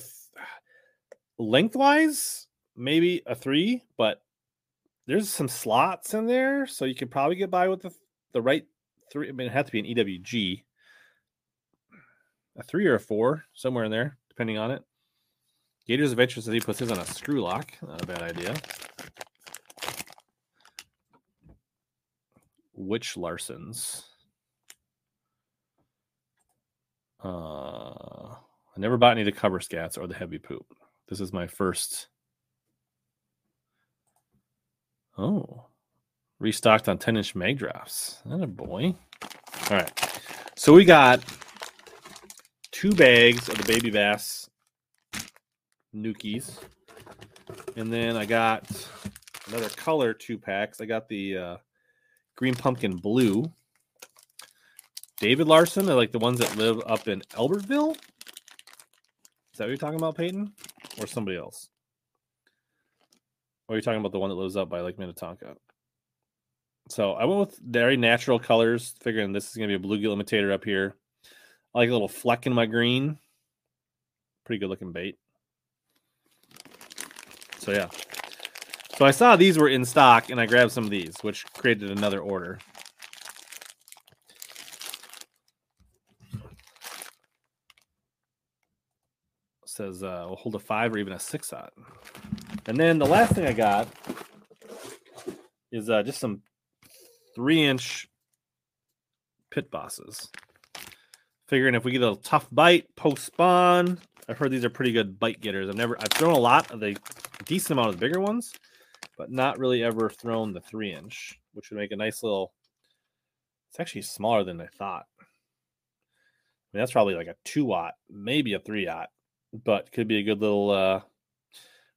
lengthwise, maybe a 3, but there's some slots in there, so you could probably get by with the right 3. I mean, it had to be an EWG, a 3 or a 4, somewhere in there, depending on it. Gators of Interest, he puts his on a screw lock. Not a bad idea. Witch Larson's. I never bought any of the cover scats or the heavy poop. This is my first. Oh, restocked on 10-inch mag drafts. That a boy. All right. So we got 2 bags of the baby bass Nukies, and then I got another color 2-packs. I got the green pumpkin blue David Larson. I like the ones that live up in Elbertville. Is that what you're talking about, Peyton, or somebody else? Or are you talking about the one that lives up by Lake Minnetonka? So I went with very natural colors, figuring this is going to be a bluegill imitator up here. I like a little fleck in my green. Pretty good looking bait. So, yeah. So I saw these were in stock, and I grabbed some of these, which created another order. It says, we'll hold a 5 or even a 6-aught. And then the last thing I got is just some 3-inch Pit Bosses. Figuring if we get a little tough bite, post-spawn. I've heard these are pretty good bite getters. I've thrown a lot of the decent amount of the bigger ones, but not really ever thrown the 3-inch, which would make a nice little. It's actually smaller than I thought. I mean, that's probably like a 2-aught, maybe a 3-aught, but could be a good little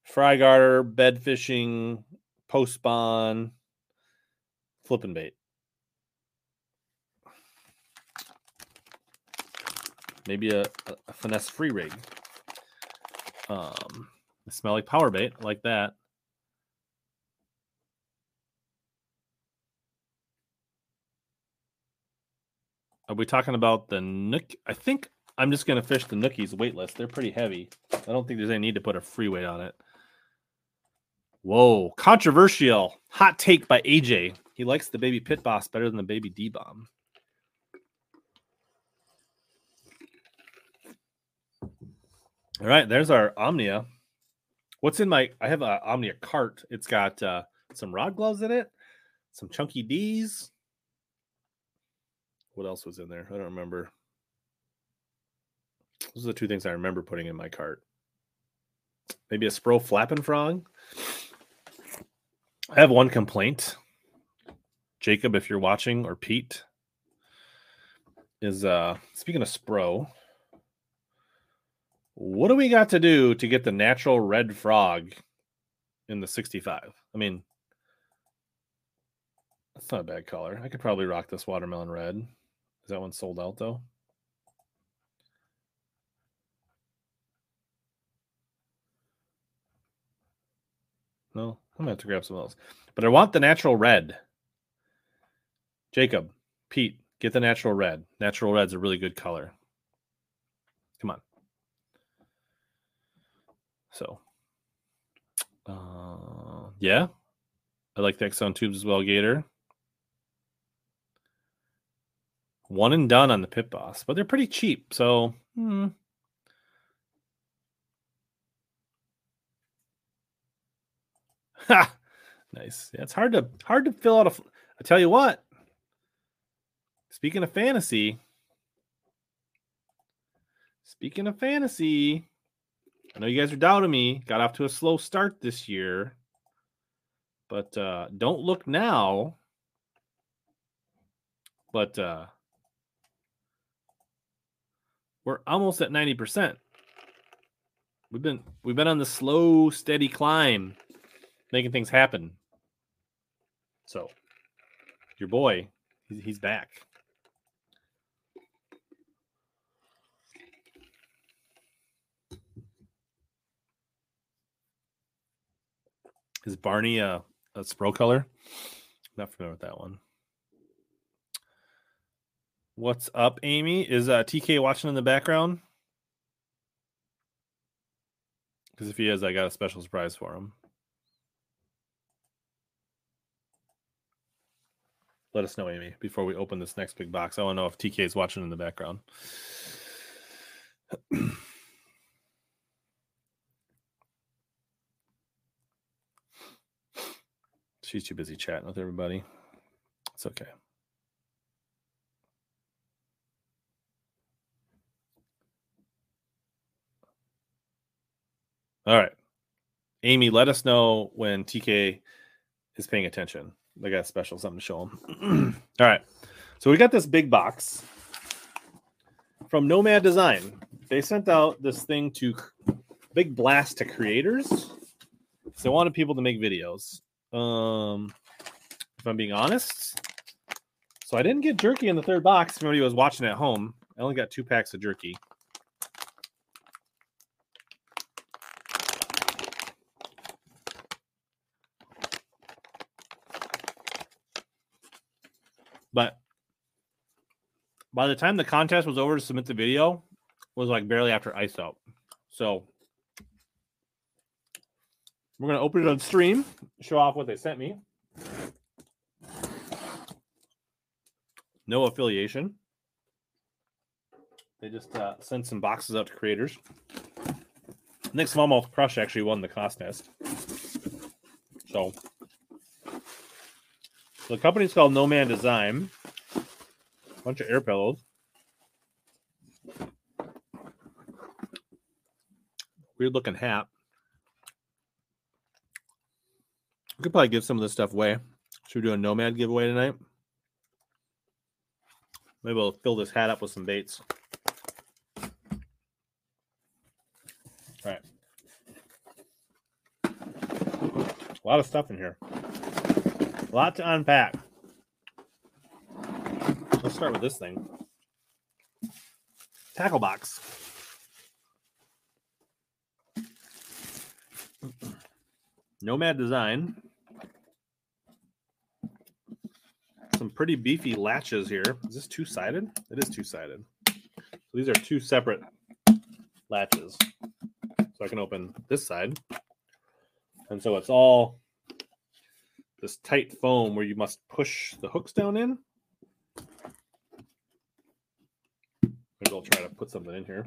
fry garter, bed fishing, post spawn, flipping bait. Maybe a finesse free rig. They smell like power bait, like that. Are we talking about the nook? I think I'm just going to fish the nookies weightless. They're pretty heavy. I don't think there's any need to put a free weight on it. Whoa, controversial. Hot take by AJ. He likes the baby Pit Boss better than the baby D-bomb. All right, there's our Omnia. What's in my... I have an Omnia cart. It's got some rod gloves in it, some Chunky D's. What else was in there? I don't remember. Those are the 2 things I remember putting in my cart. Maybe a Spro Flapping Frog. I have one complaint. Jacob, if you're watching, or Pete, is speaking of Spro... What do we got to do to get the natural red frog in the 65? I mean, that's not a bad color. I could probably rock this watermelon red. Is that one sold out, though? No, I'm going to have to grab something else. But I want the natural red. Jacob, Pete, get the natural red. Natural red's a really good color. Come on. So, yeah, I like the X-Zone tubes as well, Gator. one and done on the Pit Boss, but they're pretty cheap. So, Ha! Nice. Yeah, it's hard to fill out a. I tell you what. Speaking of fantasy, I know you guys are doubting me. Got off to a slow start this year, but don't look now. But we're almost at 90%. We've been on the slow, steady climb, making things happen. So your boy, he's back. Is Barney a Spro color? Not familiar with that one. What's up, Amy? Is TK watching in the background? Because if he is, I got a special surprise for him. Let us know, Amy, before we open this next big box. I want to know if TK is watching in the background. She's too busy chatting with everybody. It's okay. All right. Amy, let us know when TK is paying attention. I got a special something to show them. All right. So we got this big box from Nomad Design. They sent out this thing to big blast to creators. So they wanted people to make videos. If I'm being honest. So I didn't get jerky in the third box. If anybody was watching at home, I only got 2 packs of jerky. But by the time the contest was over to submit the video, it was like barely after ice out. So we're going to open it on stream, show off what they sent me. No affiliation. They just sent some boxes out to creators. Nick Smallmouth Crush actually won the contest. So the company's called Nomad Design. Bunch of air pillows. Weird looking hat. We could probably give some of this stuff away. Should we do a Nomad giveaway tonight? Maybe we'll fill this hat up with some baits. All right. A lot of stuff in here. A lot to unpack. Let's start with this thing. Tackle box. Nomad Design. Some pretty beefy latches here. Is this two-sided? It is two-sided. So these are two separate latches. So I can open this side. And so it's all this tight foam where you must push the hooks down in. Maybe I'll try to put something in here.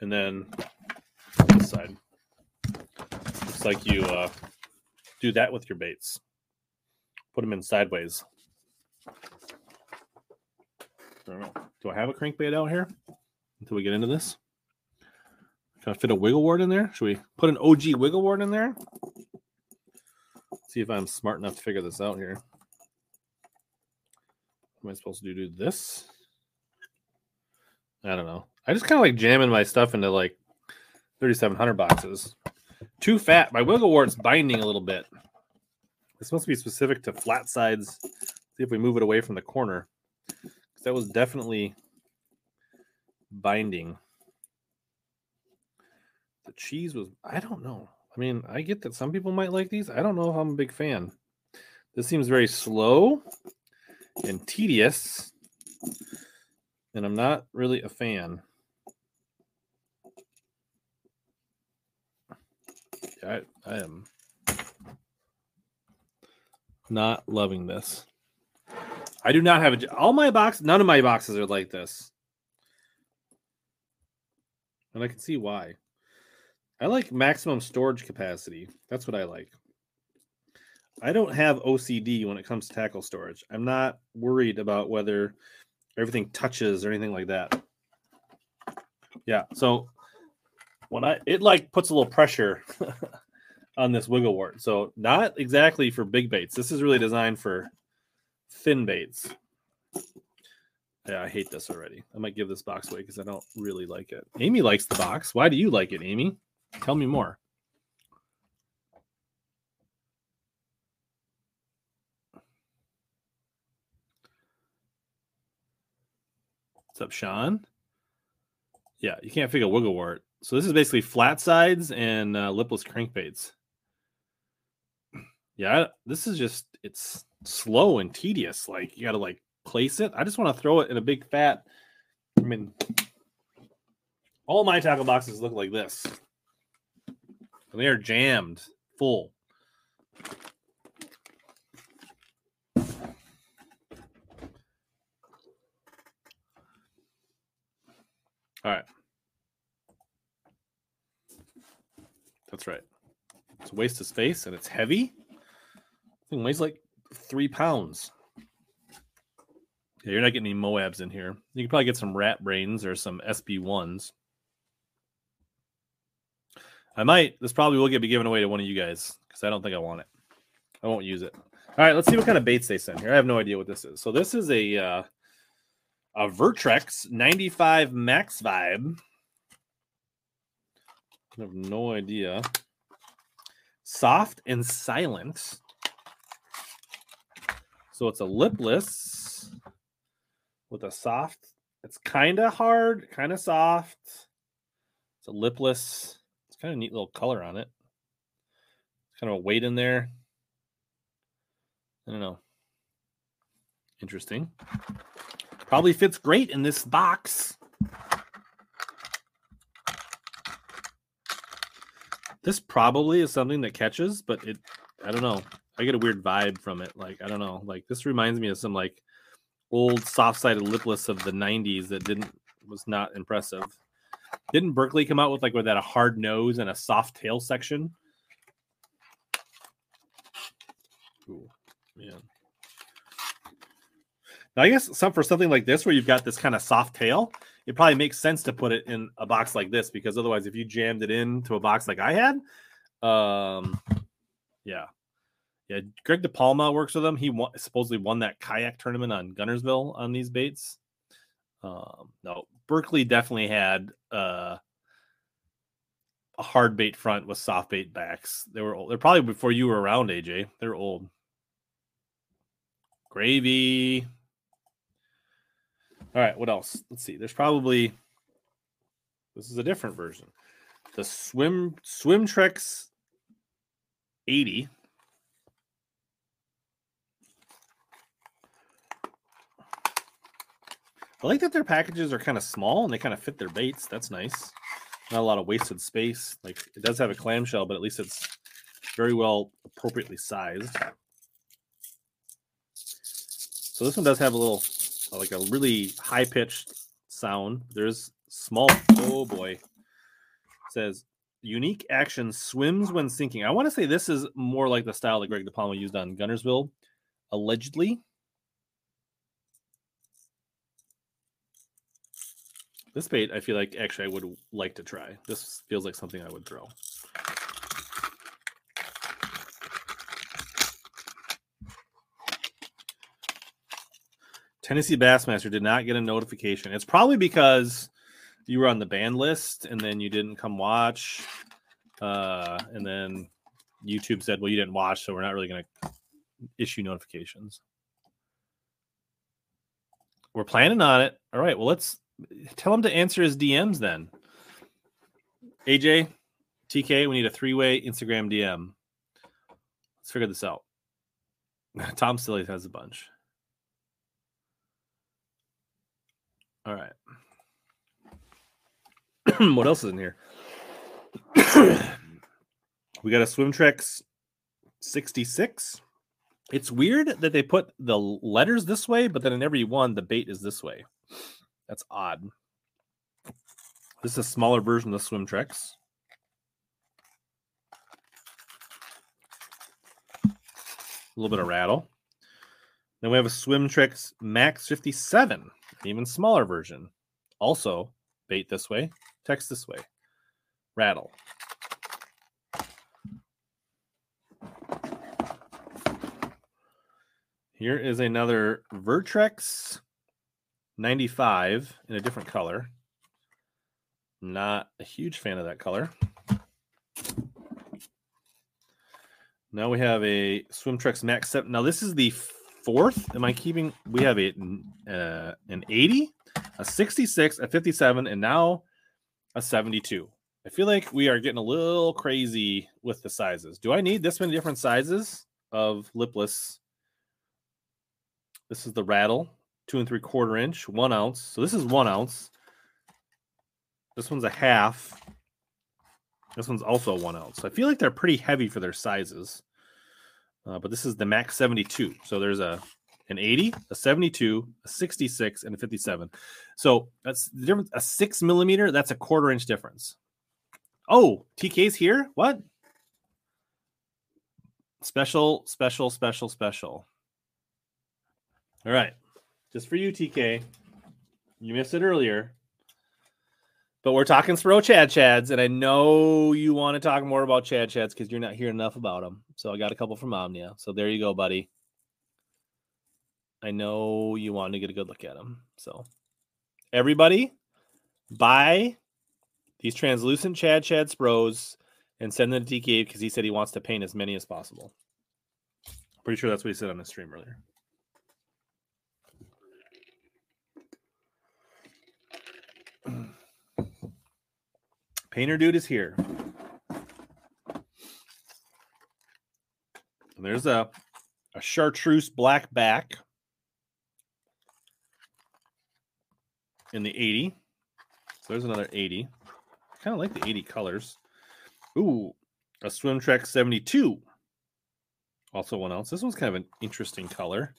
And then this side. Looks like you do that with your baits. Put them in sideways. I don't know. Do I have a crankbait out here until we get into this? Can I fit a wiggle wart in there? Should we put an OG wiggle wart in there? See if I'm smart enough to figure this out here. Am I supposed to do this? I don't know. I just kind of like jamming my stuff into like 3,700 boxes. Too fat. My wiggle wart's binding a little bit. It's supposed to be specific to flat sides. See if we move it away from the corner. That was definitely binding. The cheese was, I don't know. I mean, I get that some people might like these. I don't know if I'm a big fan. This seems very slow and tedious, and I'm not really a fan. I am not loving this. I do not have a, all my boxes. None of my boxes are like this. And I can see why. I like maximum storage capacity. That's what I like. I don't have OCD when it comes to tackle storage. I'm not worried about whether everything touches or anything like that. Yeah, so when it like puts a little pressure on this wiggle wart. So not exactly for big baits. This is really designed for thin baits. Yeah, I hate this already. I might give this box away because I don't really like it. Amy likes the box. Why do you like it, Amy? Tell me more. What's up, Sean? Yeah, you can't figure wiggle wart. So this is basically flat sides and lipless crankbaits. Yeah, this is just, it's slow and tedious. Like, you got to, like, place it. I just want to throw it in a big fat. I mean, all my tackle boxes look like this. And they are jammed full. All right. That's right. It's a waste of space, and it's heavy. I think it weighs like 3 pounds. Yeah, you're not getting any Moabs in here. You can probably get some rat brains or some SB1s. I might. This probably will be given away to one of you guys because I don't think I want it. I won't use it. All right, let's see what kind of baits they send here. I have no idea what this is. So this is a Vertrex 95 Max Vibe. I have no idea. Soft and silent. So it's a lipless with a soft. It's kind of hard, kind of soft. It's a lipless. It's kind of a neat little color on it. It's kind of a weight in there. I don't know. Interesting. Probably fits great in this box. This probably is something that catches, but it, I don't know. I get a weird vibe from it. Like, I don't know. Like, this reminds me of some, like, old soft-sided lipless of the 90s that was not impressive. Didn't Berkeley come out with, like, with that a hard nose and a soft tail section? Ooh, man. Now, I guess for something like this where you've got this kind of soft tail, it probably makes sense to put it in a box like this because otherwise if you jammed it into a box like I had, yeah. Greg De Palma works with them. He supposedly won that kayak tournament on Gunnersville on these baits. No, Berkeley definitely had a hard bait front with soft bait backs. They were old. They're probably before you were around, AJ. They're old. Gravy. All right, what else? Let's see. There's probably, this is a different version. The Swimtrex 80. I like that their packages are kind of small and they kind of fit their baits. That's nice. Not a lot of wasted space. Like, it does have a clamshell, but at least it's very well appropriately sized. So this one does have a little, like a really high-pitched sound. There's small, oh boy. It says, unique action, swims when sinking. I want to say this is more like the style that Greg De Palma used on Gunnersville, allegedly. This bait, I feel like, actually, I would like to try. This feels like something I would throw. Tennessee Bassmaster did not get a notification. It's probably because you were on the ban list and then you didn't come watch. And then YouTube said, well, you didn't watch, so we're not really going to issue notifications. We're planning on it. All right, well, let's tell him to answer his DMs then. AJ, TK, we need a three-way Instagram DM. Let's figure this out. Tom Silly has a bunch. All right. What else is in here? We got a Swimtrex 66. It's weird that they put the letters this way, but then in every one, the bait is this way. That's odd. This is a smaller version of the Swimtrex. A little bit of rattle. Then we have a Swimtrex Max 57, an even smaller version. Also, bait this way, text this way, rattle. Here is another Vertrex 95 in a different color. Not a huge fan of that color. Now we have a Swimtrex Max 7. Now this is the fourth. Am I keeping? We have an 80, a 66, a 57, and now a 72. I feel like we are getting a little crazy with the sizes. Do I need this many different sizes of lipless? This is the rattle, 2 3/4 inch, 1 ounce. So this is 1 ounce. This one's a half. This one's also 1 ounce. So I feel like they're pretty heavy for their sizes. But this is the Max 72. So there's an 80, a 72, a 66, and a 57. So that's the difference. A 6 millimeter, that's a 1/4 inch difference. Oh, TK's here? What? Special, special, special, special. All right, just for you, TK. You missed it earlier, but we're talking Spro Chad Chads, and I know you want to talk more about Chad Chads because you're not hearing enough about them. So I got a couple from Omnia. So there you go, buddy. I know you wanted to get a good look at them. So everybody, buy these translucent Chad Chad Spros and send them to TK because he said he wants to paint as many as possible. Pretty sure that's what he said on his stream earlier. Painter dude is here. And there's a chartreuse black back in the 80. So there's another 80. I kind of like the 80 colors. Ooh, a Swimtrex 72. Also 1 ounce. This one's kind of an interesting color.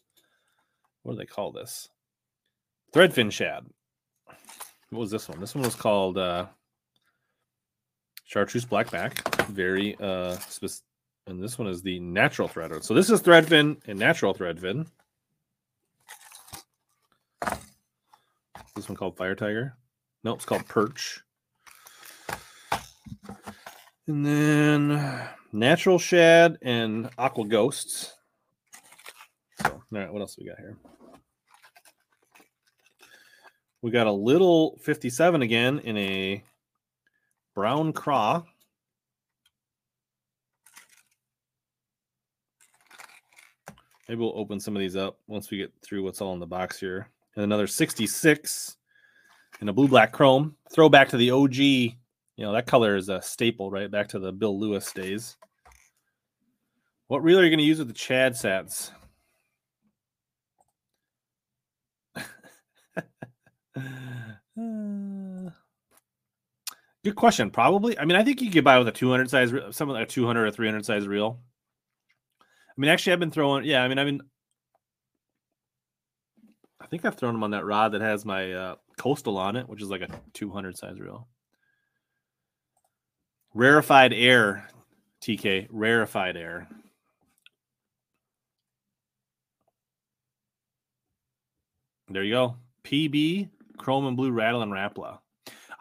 What do they call this? Threadfin shad. What was this one? This one was called chartreuse blackback. Very specific. And this one is the natural threadfin. So this is threadfin and natural threadfin. This one called fire tiger. No, it's called perch. And then natural shad and aqua ghosts. So, all right, what else we got here? We got a little 57 again in a brown craw. Maybe we'll open some of these up once we get through what's all in the box here. And another 66 in a blue black chrome. Throwback to the OG. You know, that color is a staple, right? Back to the Bill Lewis days. What reel are you going to use with the Chad Sats? Good question. Probably. I mean, I think you could buy with a 200 size, something like a 200 or 300 size reel. I mean, actually, I've been throwing. Yeah, I mean, I think I've thrown them on that rod that has my coastal on it, which is like a 200 size reel. Rarefied air, TK. Rarefied air. There you go. PB. Chrome and blue rattle and Rapala.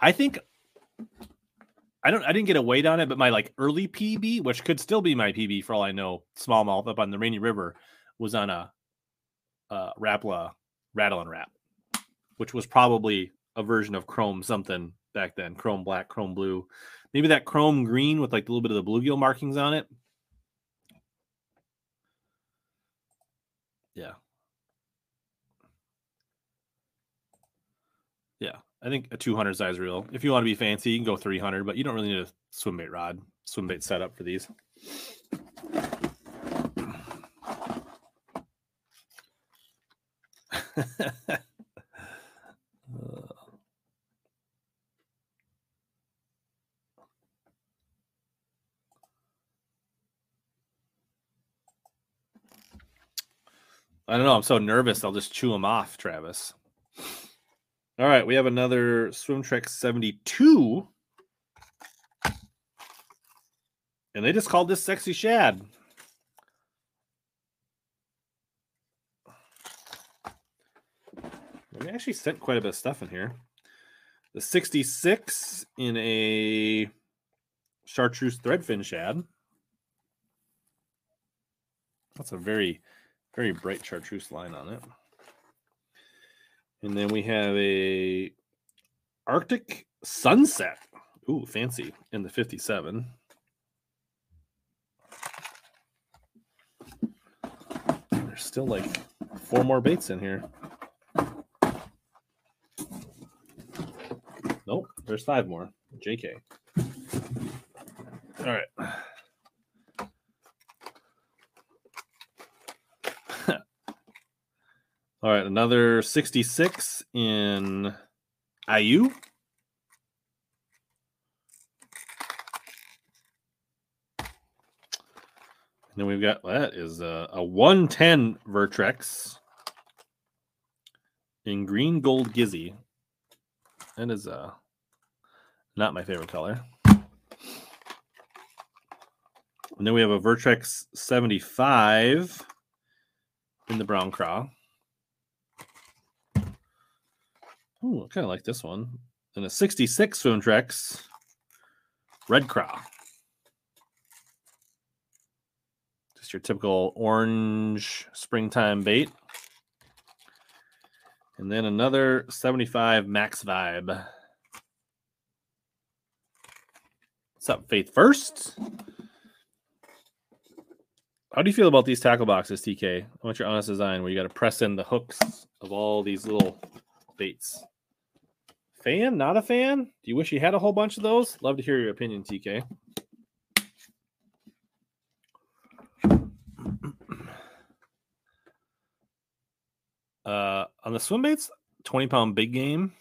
I think I didn't get a weight on it, but my like early PB, which could still be my PB for all I know, smallmouth up on the Rainy River, was on a Rapala rattle and wrap, which was probably a version of chrome something back then. Chrome black, chrome blue, maybe that chrome green with like a little bit of the bluegill markings on it. Yeah. Yeah, I think a 200 size reel. If you want to be fancy, you can go 300, but you don't really need a swim bait rod, swim bait setup for these. I don't know. I'm so nervous. I'll just chew them off, Travis. All right. We have another Swimtrex 72. And they just called this Sexy Shad. They actually sent quite a bit of stuff in here. The 66 in a chartreuse threadfin shad. That's a very, very bright chartreuse line on it. And then we have a Arctic Sunset. Ooh, fancy. In the 57. There's still like four more baits in here. Nope, there's five more. JK. All right. All right, another 66 in IU. And then we've got, that is a 110 Vertrex in Green Gold Gizzy. That is not my favorite color. And then we have a Vertrex 75 in the Brown Craw. Ooh, I kind of like this one. And a 66 Swimtrex Red Craw. Your typical orange springtime bait. And then another 75 Max Vibe. What's up, Faith First? How do you feel about these tackle boxes, TK? I want your honest design where you got to press in the hooks of all these little baits. Fan? Not a fan? Do you wish you had a whole bunch of those? Love to hear your opinion, TK. On the swim baits, 20-pound big game.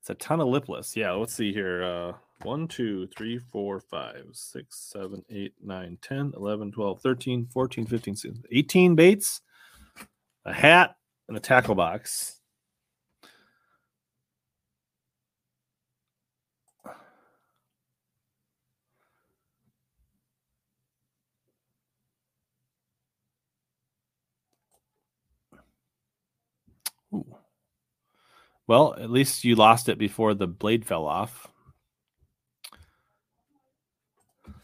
It's a ton of lipless. Yeah, let's see here. 1, 2, 3, 4, 5, 6, 7, 8, 9, 10, 11, 12, 13, 14, 15, 16, 18 baits, a hat, and a tackle box. Well, at least you lost it before the blade fell off. I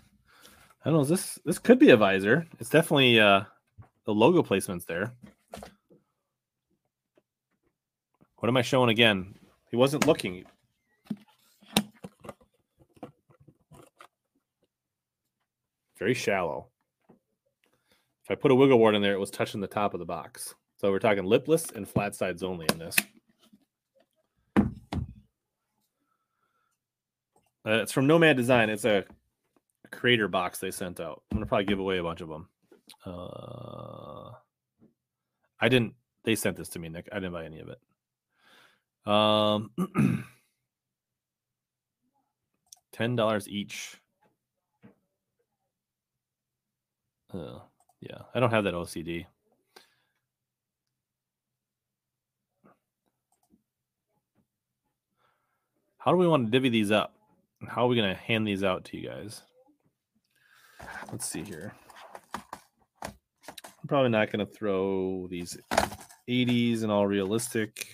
don't know. This could be a visor. It's definitely the logo placement's there. What am I showing again? He wasn't looking. Very shallow. If I put a wiggle wart in there, it was touching the top of the box. So we're talking lipless and flat sides only in this. It's from Nomad Design. It's a creator box they sent out. I'm going to probably give away a bunch of them. I didn't. They sent this to me, Nick. I didn't buy any of it. $10 each. Yeah, I don't have that OCD. How do we want to divvy these up? How are we going to hand these out to you guys? Let's see here. I'm probably not going to throw these 80s and all realistic.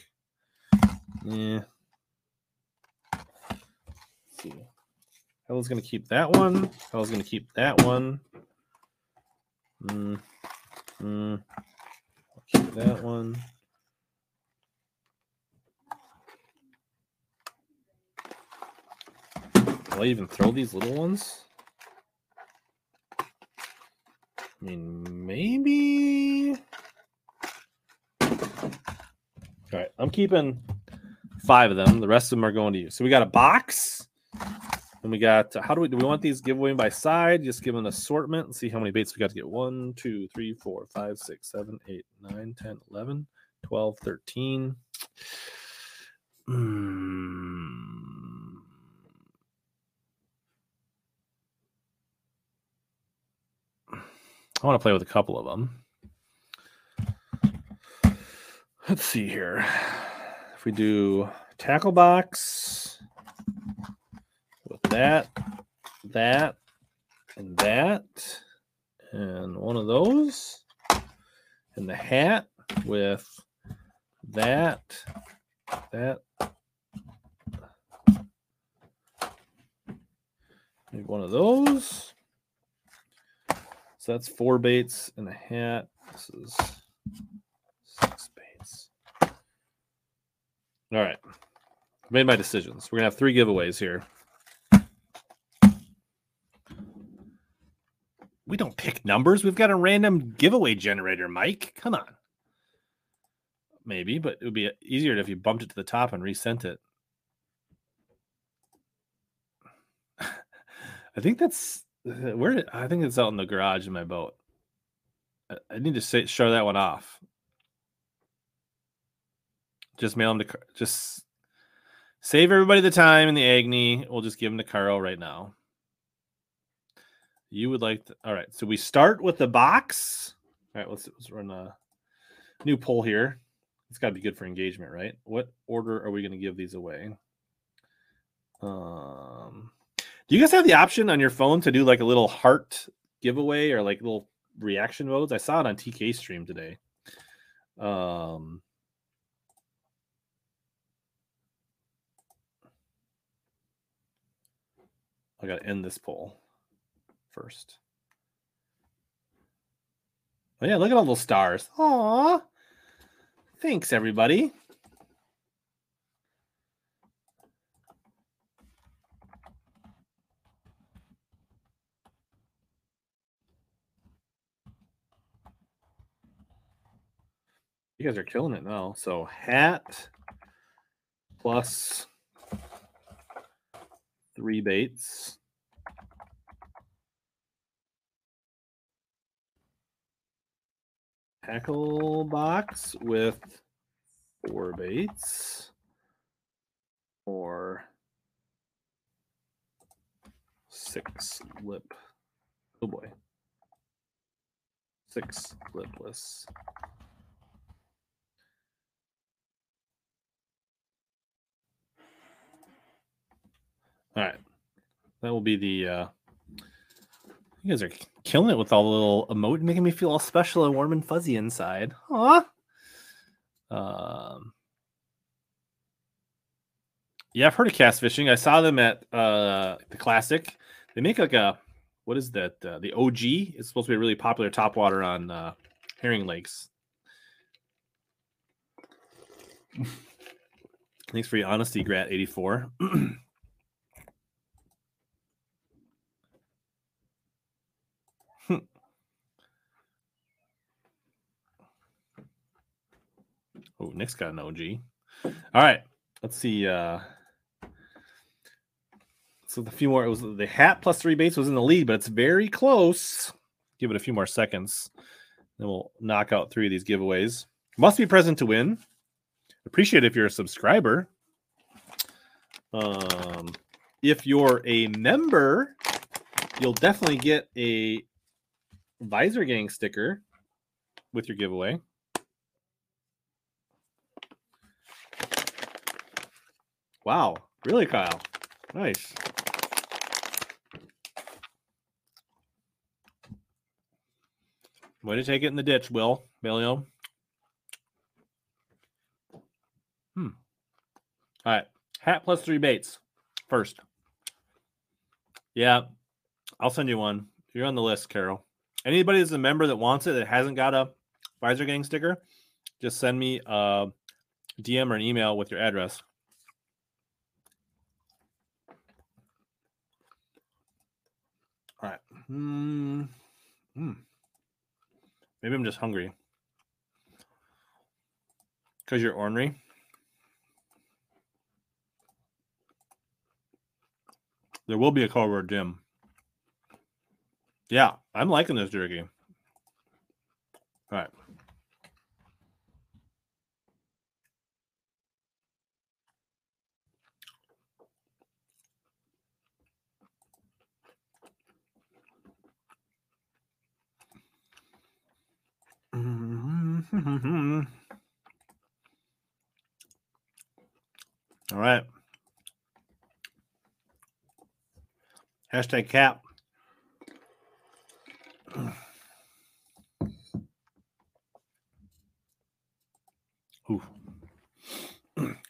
Yeah. Let's see. Hella's going to keep that one. Hella's going to keep that one. I'll keep that one. Will I even throw these little ones? I mean, maybe. All right, I'm keeping five of them. The rest of them are going to you. So we got a box, and we got. How do we want these giveaway by side? Just give an assortment and see how many baits we got to get. 1, 2, 3, 4, 5, 6, 7, 8, 9, 10, 11, 12, 13. I want to play with a couple of them. Let's see here. If we do tackle box with that, that, and that, and one of those, and the hat with that, that. Need one of those. So that's 4 baits and a hat. This is 6 baits. All right. I made my decisions. We're going to have 3 giveaways here. We don't pick numbers. We've got a random giveaway generator, Mike. Come on. Maybe, but it would be easier if you bumped it to the top and resent it. I think that's where I think it's out in the garage in my boat. I need to show that one off. Just mail them to, just save everybody the time and the agony. We'll just give them to Carl right now. You would like to, all right. So we start with the box. All right, let's run a new poll here. It's got to be good for engagement, right? What order are we going to give these away? Do you guys have the option on your phone to do like a little heart giveaway or like little reaction modes? I saw it on TK stream today. I got to end this poll first. Oh yeah, look at all those stars. Aw, thanks everybody. You guys are killing it now. So hat plus 3 baits. Tackle box with 4 baits. Or 6 lip. Oh boy. 6 lipless. All right, that will be the. You guys are killing it with all the little emote, making me feel all special and warm and fuzzy inside. Aww. Yeah, I've heard of Cast Fishing. I saw them at the Classic. They make like a, what is that? The OG is supposed to be a really popular topwater on herring lakes. Thanks for your honesty, Grat84. Oh, Nick's got an OG. All right. Let's see. So a few more. It was the hat plus 3 baits was in the lead, but it's very close. Give it a few more seconds. Then we'll knock out 3 of these giveaways. Must be present to win. Appreciate it if you're a subscriber. If you're a member, you'll definitely get a Visor Gang sticker with your giveaway. Wow, really, Kyle? Nice. Way to take it in the ditch, Will. Billion. All right. Hat plus 3 baits first. Yeah, I'll send you one. You're on the list, Carol. Anybody that's a member that wants it that hasn't got a Visor Gang sticker, just send me a DM or an email with your address. All right. Maybe I'm just hungry. Because you're ornery. There will be a call word, Jim. Yeah, I'm liking this jerky. All right. All right. Hashtag cap. Ooh.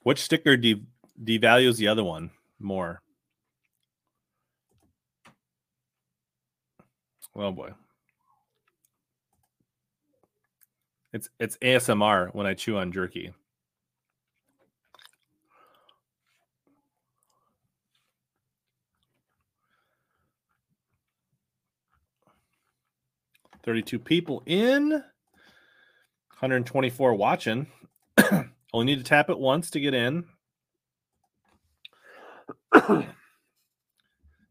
Which sticker devalues the other one more? Well, boy. It's ASMR when I chew on jerky. $32 people in, 124 watching. Only need to tap it once to get in.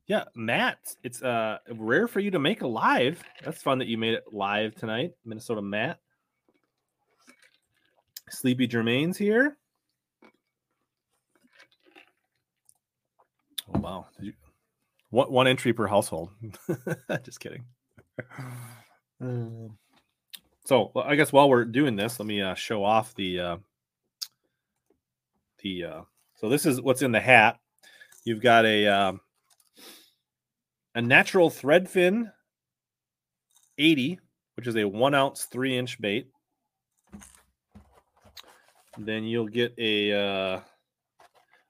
Yeah, Matt, it's rare for you to make a live. That's fun that you made it live tonight, Minnesota Matt. Sleepy Germain's here. Oh, wow. One entry per household. Just kidding. So I guess while we're doing this, let me show off the so this is what's in the hat. You've got a natural threadfin 80, which is a 1-ounce 3-inch bait. Then you'll get a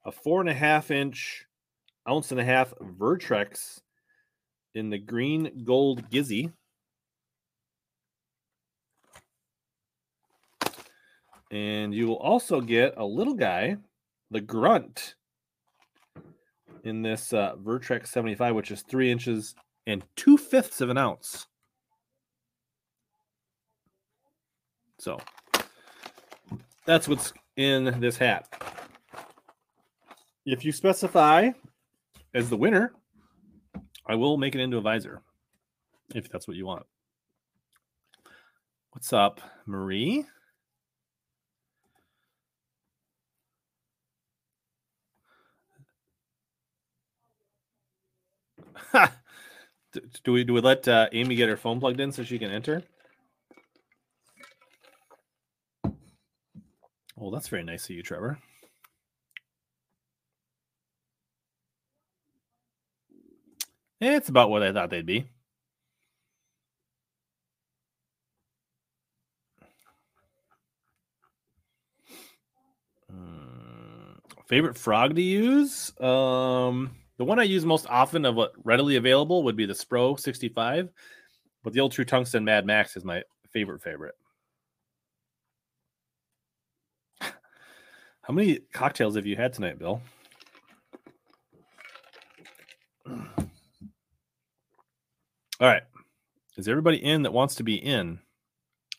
4.5-inch 1.5-ounce Vertrex in the Green Gold Gizzy. And you will also get a little guy, the Grunt, in this Vertrex 75, which is 3 inches and 2/5 of an ounce. So that's what's in this hat. If you specify as the winner, I will make it into a visor if that's what you want. What's up, Marie? Do we let Amy get her phone plugged in so she can enter? Well, that's very nice of you, Trevor. It's about what I thought they'd be. Favorite frog to use? The one I use most often of what readily available would be the Pro 65, but the old True Tungsten Mad Max is my favorite. How many cocktails have you had tonight, Bill? All right. Is everybody in that wants to be in?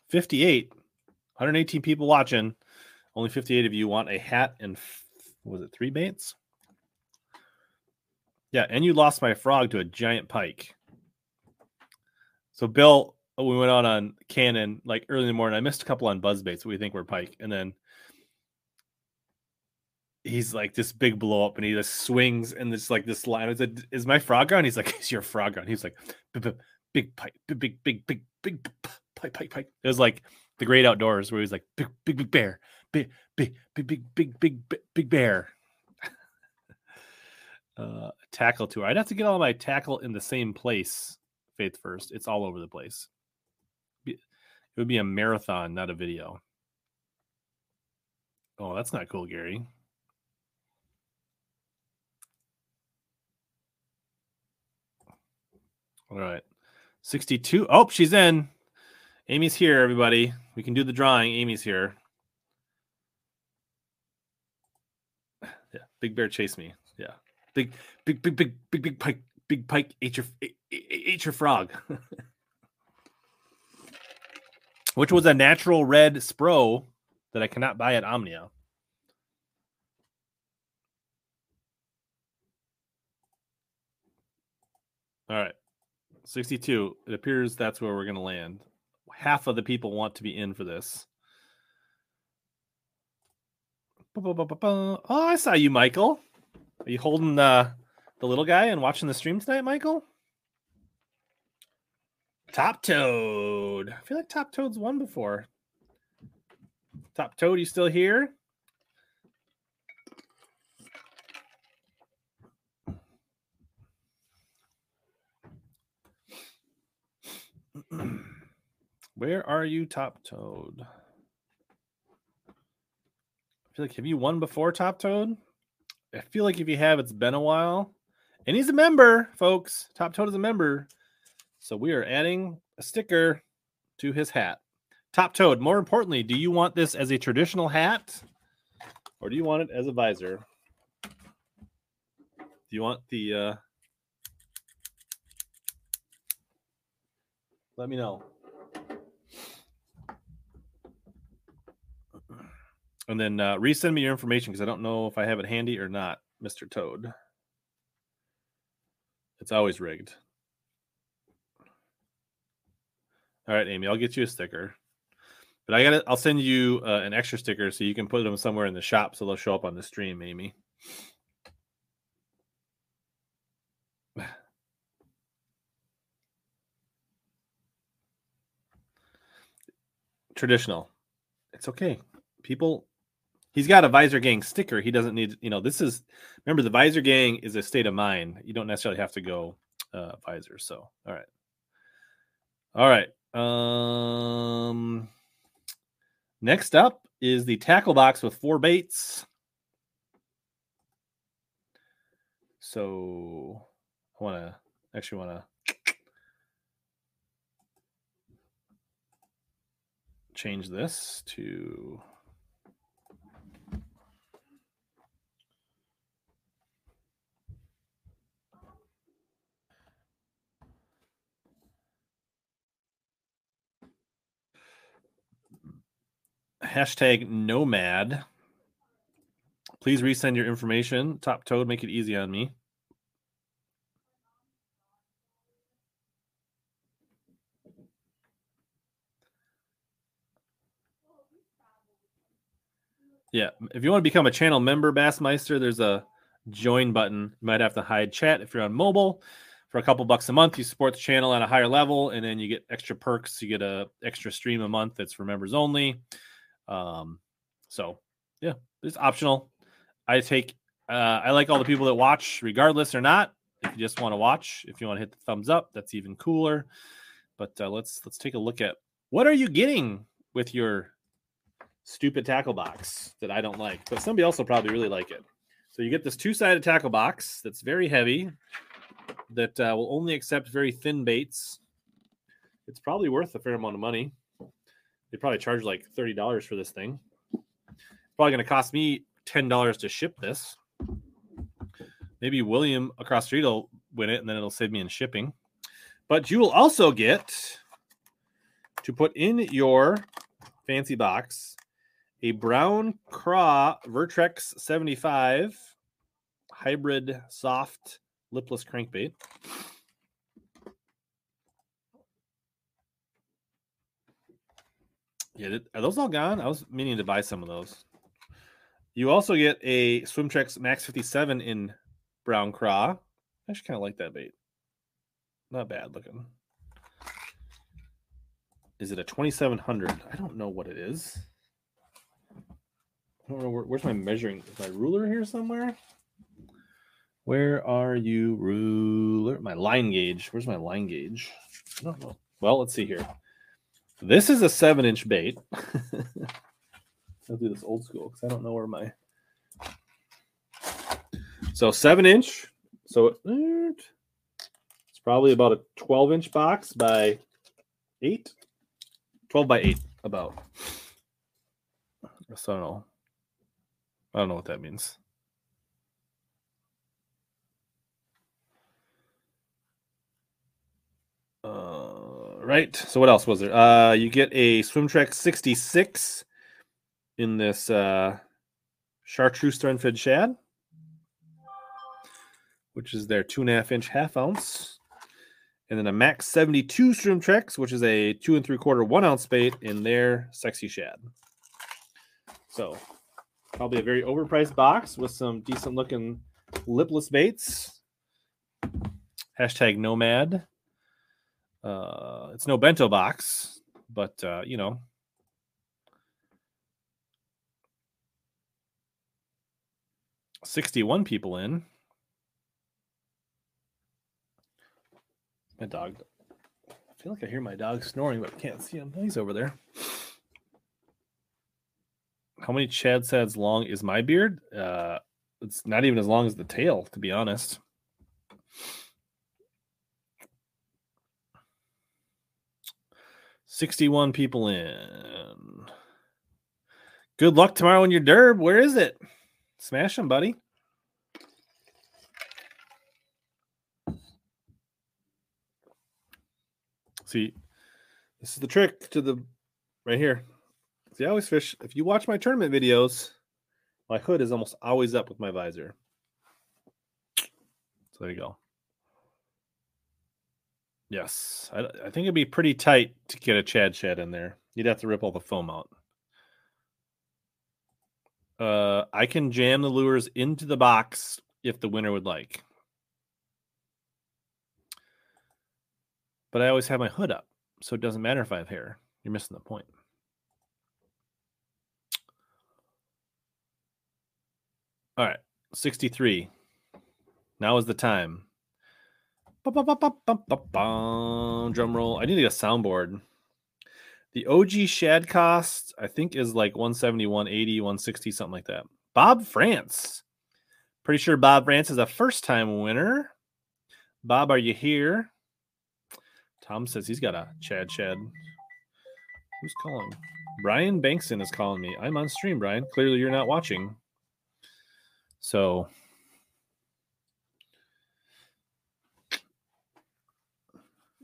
58, 118 people watching. Only 58 of you want a hat and, was it 3 baits? Yeah, and you lost my frog to a giant pike. So, Bill, we went out on Cannon like early in the morning. I missed a couple on buzzbaits, we think were pike. And then he's like this big blow up and he just swings and it's like this line. I said, is my frog on? He's like, it's your frog on. He's like, big pike, big pike. It was like The Great Outdoors where he's like, big bear, big bear. Tackle tour. I'd have to get all my tackle in the same place. Faith first. It's all over the place. It would be a marathon, not a video. Oh, that's not cool, Gary. All right. 62. Oh, she's in. Amy's here, everybody. We can do the drawing. Amy's here. Yeah. Big bear chase me. Yeah. Big pike, ate your frog. Which was a natural red Spro that I cannot buy at Omnia. All right, 62. It appears that's where we're going to land. Half of the people want to be in for this. Oh, I saw you, Michael. Are you holding the little guy and watching the stream tonight, Michael? Top Toad. I feel like Top Toad's won before. Top Toad, you still here? Where are you top toed? I feel like, have you won before top toed? I feel like if you have, it's been a while. And he's a member, folks. Top toed is a member. So we are adding a sticker to his hat. Top toed. More importantly, do you want this as a traditional hat? Or do you want it as a visor? Do you want the... Let me know. And then resend me your information because I don't know if I have it handy or not, Mr. Toad. It's always rigged. All right, Amy, I'll get you a sticker. But I'll send you an extra sticker so you can put them somewhere in the shop so they'll show up on the stream, Amy. Traditional. It's okay. People, he's got a Visor Gang sticker. He doesn't need, this is, remember, the Visor Gang is a state of mind. You don't necessarily have to go visor. So, all right. Next up is the tackle box with 4 baits. So I want to change this to # nomad. Please resend your information. Top toad, make it easy on me. Yeah, if you want to become a channel member, Bassmeister, there's a join button. You might have to hide chat if you're on mobile. For a couple bucks a month, you support the channel at a higher level, and then you get extra perks. You get a extra stream a month that's for members only. So yeah, it's optional. I like all the people that watch regardless or not. If you just want to watch, if you want to hit the thumbs up, that's even cooler. But let's take a look at what are you getting with your stupid tackle box that I don't like, but somebody else will probably really like it. So you get this 2-sided tackle box. That's very heavy that will only accept very thin baits. It's probably worth a fair amount of money. They probably charge like $30 for this thing. It's probably going to cost me $10 to ship this. Maybe William across the street will win it, and then it'll save me in shipping. But you will also get to put in your fancy box a Brown Craw Vertrex 75 hybrid soft lipless crankbait. Yeah, are those all gone? I was meaning to buy some of those. You also get a Swimtrex Max 57 in Brown Craw. I actually kind of like that bait. Not bad looking. Is it a 2700? I don't know what it is. I don't know. Where's my measuring? Is my ruler here somewhere? Where are you, ruler? My line gauge. Where's my line gauge? I don't know. Well, let's see here. This is a 7-inch bait. I'll do this old school because I don't know where my... So 7-inch. So it's probably about a 12-inch box by 8. 12 by 8, about. So I don't know what that means. Right. So what else was there? You get a Swimtrex 66 in this chartreuse sternfed shad, which is their 2.5-inch half-ounce. And then a Max 72 Swimtrex, which is a 2 3/4 1-ounce bait in their sexy shad. So probably a very overpriced box with some decent-looking lipless baits. # nomad. It's no bento box, but you know 61 people in. My dog I feel like I hear my dog snoring, but I can't see him. He's over there. How many Chad Chads long is my beard? It's not even as long as the tail, to be honest. "61 people in. Good luck tomorrow in your derb. Where is it? Smash them, buddy." See, this is the trick to the right here. See, I always fish. If you watch my tournament videos, my hood is almost always up with my visor. So there you go. Yes, I think it'd be pretty tight to get a Chad Chad in there. You'd have to rip all the foam out. I can jam the lures into the box if the winner would like. But I always have my hood up, so it doesn't matter if I have hair. You're missing the point. All right, 63. Now is the time. Drum roll. I need to get a soundboard. The OG Shad cost, I think, is like 170, 180, 160, something like that. Bob France. Pretty sure Bob France is a first-time winner. Bob, are you here? Tom says he's got a Chad Chad. Who's calling? Brian Bankson is calling me. I'm on stream, Brian. Clearly, you're not watching. So,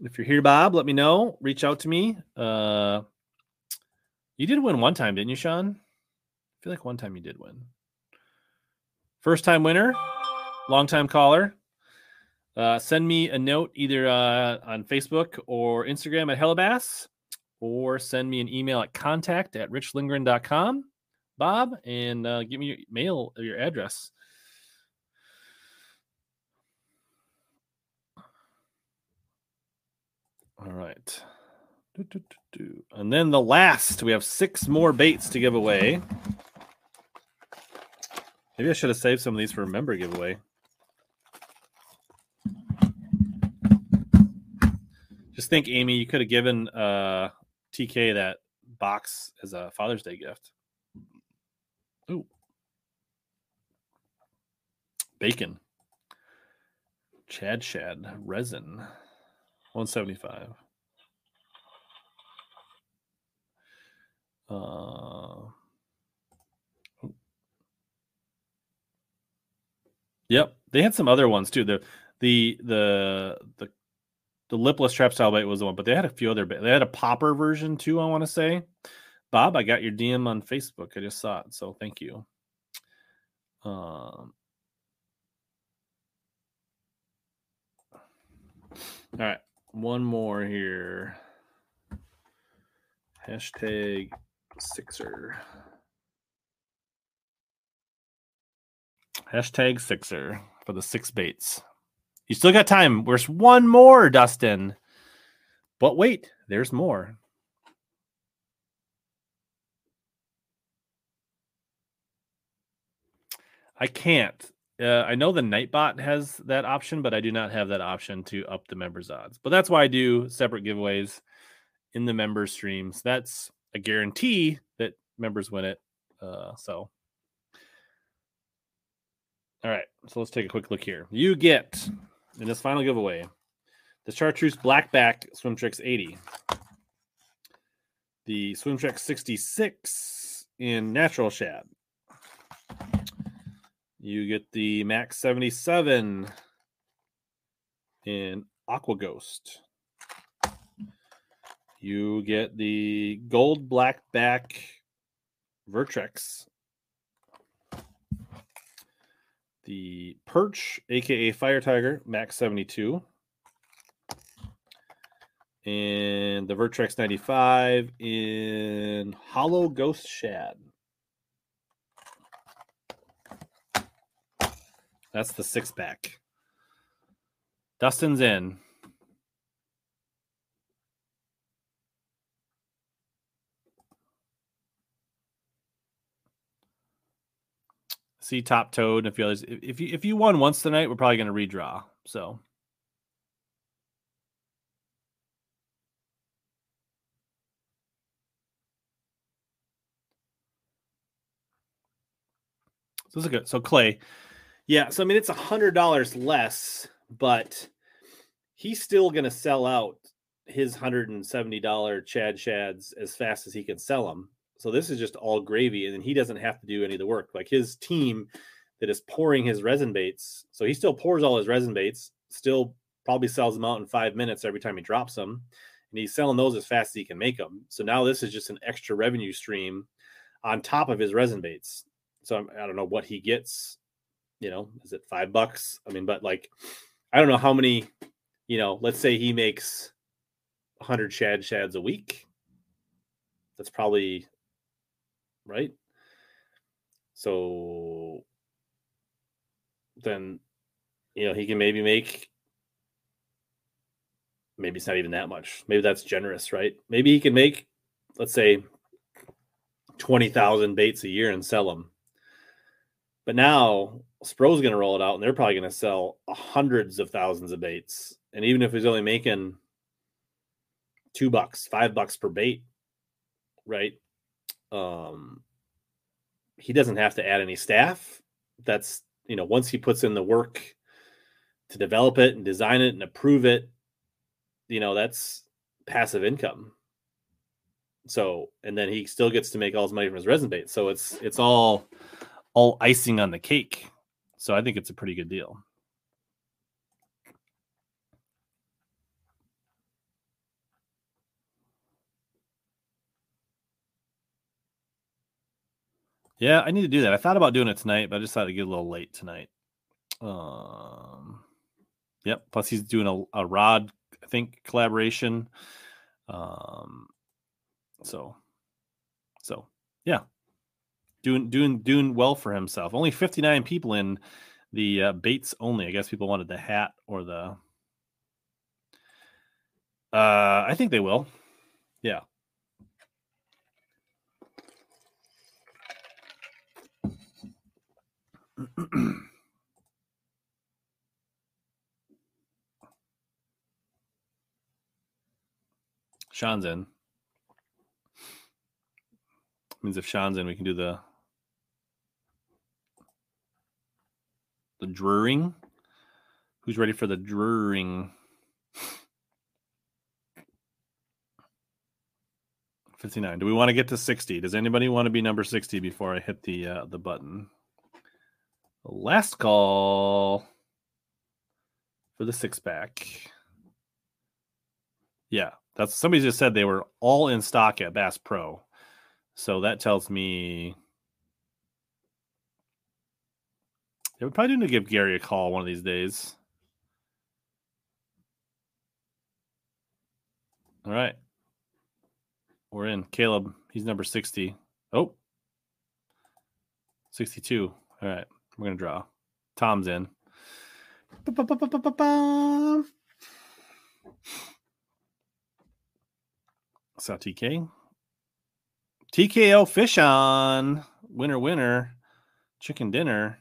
if you're here, Bob, let me know. Reach out to me. You did win one time, didn't you, Sean? I feel like one time you did win. First-time winner, long-time caller. Send me a note either on Facebook or Instagram at Hella Bass, or send me an email at contact@richlindgren.com, Bob, and give me your mail or your address. All right. And then the last, we have 6 more baits to give away. Maybe I should have saved some of these for a member giveaway. Just think, Amy, you could have given TK that box as a Father's Day gift. Ooh. Bacon. Chad Chad. Resin. 175. Yep. They had some other ones, too. The lipless trap style bait was the one, but they had a few other baits. They had a popper version too, I want to say. Bob, I got your DM on Facebook. I just saw it, so thank you. All right, one more here. Hashtag Sixer. Hashtag Sixer for the 6 baits. You still got time. There's one more, Dustin. But wait, there's more. I can't. I know the Nightbot has that option, but I do not have that option to up the members' odds. But that's why I do separate giveaways in the members' streams. That's a guarantee that members win it. All right, so let's take a quick look here. You get... in this final giveaway, the Chartreuse Blackback Swimtrex 80, the Swimtrex 66 in Natural Shad. You get the Max 77 in Aqua Ghost. You get the Gold Blackback Vertrex. The Perch, a.k.a. Fire Tiger, Max 72. And the Vertrex 95 in Hollow Ghost Shad. That's the 6-pack. Dustin's in. See Top Toad and a few others. If you won once tonight, we're probably going to redraw. So So this is good. So clay. Yeah. So, I mean, it's $100 less, but he's still going to sell out his $170 Chad Shads as fast as he can sell them. So this is just all gravy, and then he doesn't have to do any of the work. Like his team that is pouring his resin baits. So he still pours all his resin baits, still probably sells them out in 5 minutes every time he drops them. And he's selling those as fast as he can make them. So now this is just an extra revenue stream on top of his resin baits. So I don't know what he gets, you know, is it $5? I mean, but like, I don't know how many, you know, let's say he makes 100 shads a week. That's probably right. So then, you know, he can maybe make, maybe it's not even that much. Maybe that's generous, right? Maybe he can make, let's say, 20,000 baits a year and sell them. But now Spro's going to roll it out, and they're probably going to sell hundreds of thousands of baits. And even if he's only making $2, $5 per bait, right? He doesn't have to add any staff. That's, you know, once he puts in the work to develop it and design it and approve it, you know, that's passive income. So, and then he still gets to make all his money from his resin bait. So it's all icing on the cake. So I think it's a pretty good deal. Yeah, I need to do that. I thought about doing it tonight, but I just thought it'd get a little late tonight. Yep. Plus he's doing a rod, I think, collaboration. So yeah, doing well for himself. Only 59 people in the baits only. I guess people wanted the hat or the. I think they will. Yeah. Sean's in. Means if Sean's in, we can do the drawing. Who's ready for the drawing? 59. Do we want to get to 60? Does anybody want to be number 60 before I hit the button? Last call for the 6-pack. Yeah, that's somebody just said they were all in stock at Bass Pro. So that tells me they would probably need to give Gary a call one of these days. All right. We're in. Caleb, he's number 60. Oh, 62. All right. We're going to draw. Tom's in. So TK. TKO fish on. Winner, winner. Chicken dinner. Are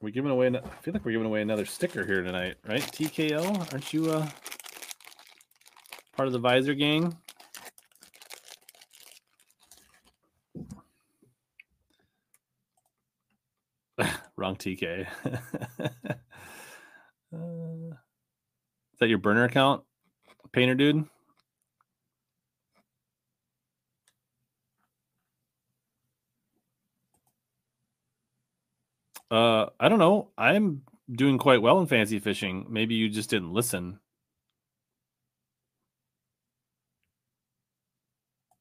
we giving away? I feel like we're giving away another sticker here tonight, right? TKO, aren't you part of the Visor gang? Wrong TK. Is that your burner account, Painter Dude? I don't know. I'm doing quite well in Fancy Fishing. Maybe you just didn't listen.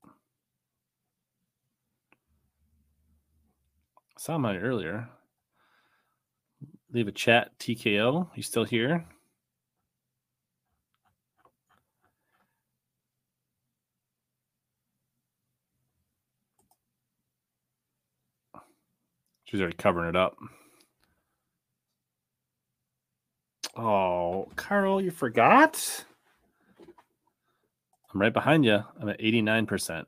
I saw mine earlier. Leave a chat, TKO. You still here? She's already covering it up. Oh, Carl, you forgot? I'm right behind you. I'm at 89%.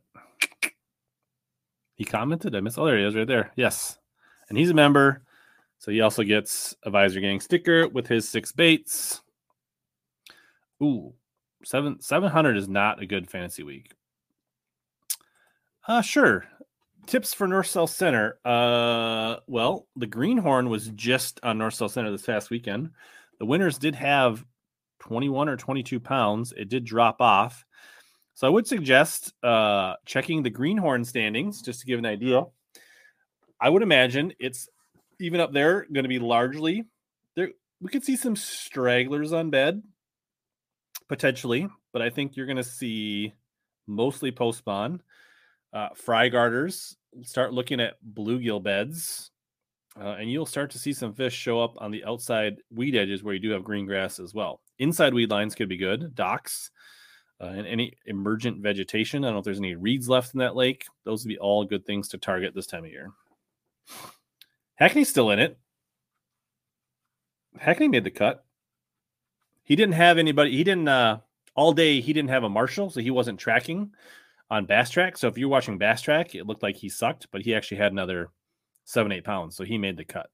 He commented. I missed. Oh, there he is right there. Yes. And he's a member. So he also gets a Visor Gang sticker with his 6 baits. Ooh, 700 is not a good fantasy week. Sure. Tips for North South Center. Well, the Greenhorn was just on North South Center this past weekend. The winners did have 21 or 22 pounds. It did drop off. So I would suggest checking the Greenhorn standings just to give an idea. I would imagine it's even up there going to be largely there. We could see some stragglers on bed potentially, but I think you're going to see mostly post spawn. Fry garters, start looking at bluegill beds, and you'll start to see some fish show up on the outside weed edges where you do have green grass as well. Inside weed lines could be good. Docks and any emergent vegetation. I don't know if there's any reeds left in that lake. Those would be all good things to target this time of year. Hackney's still in it. Hackney made the cut. He didn't have anybody. He didn't all day. He didn't have a marshal, so he wasn't tracking on Bass Track. So if you're watching Bass Track, it looked like he sucked, but he actually had another 7-8 pounds, so he made the cut.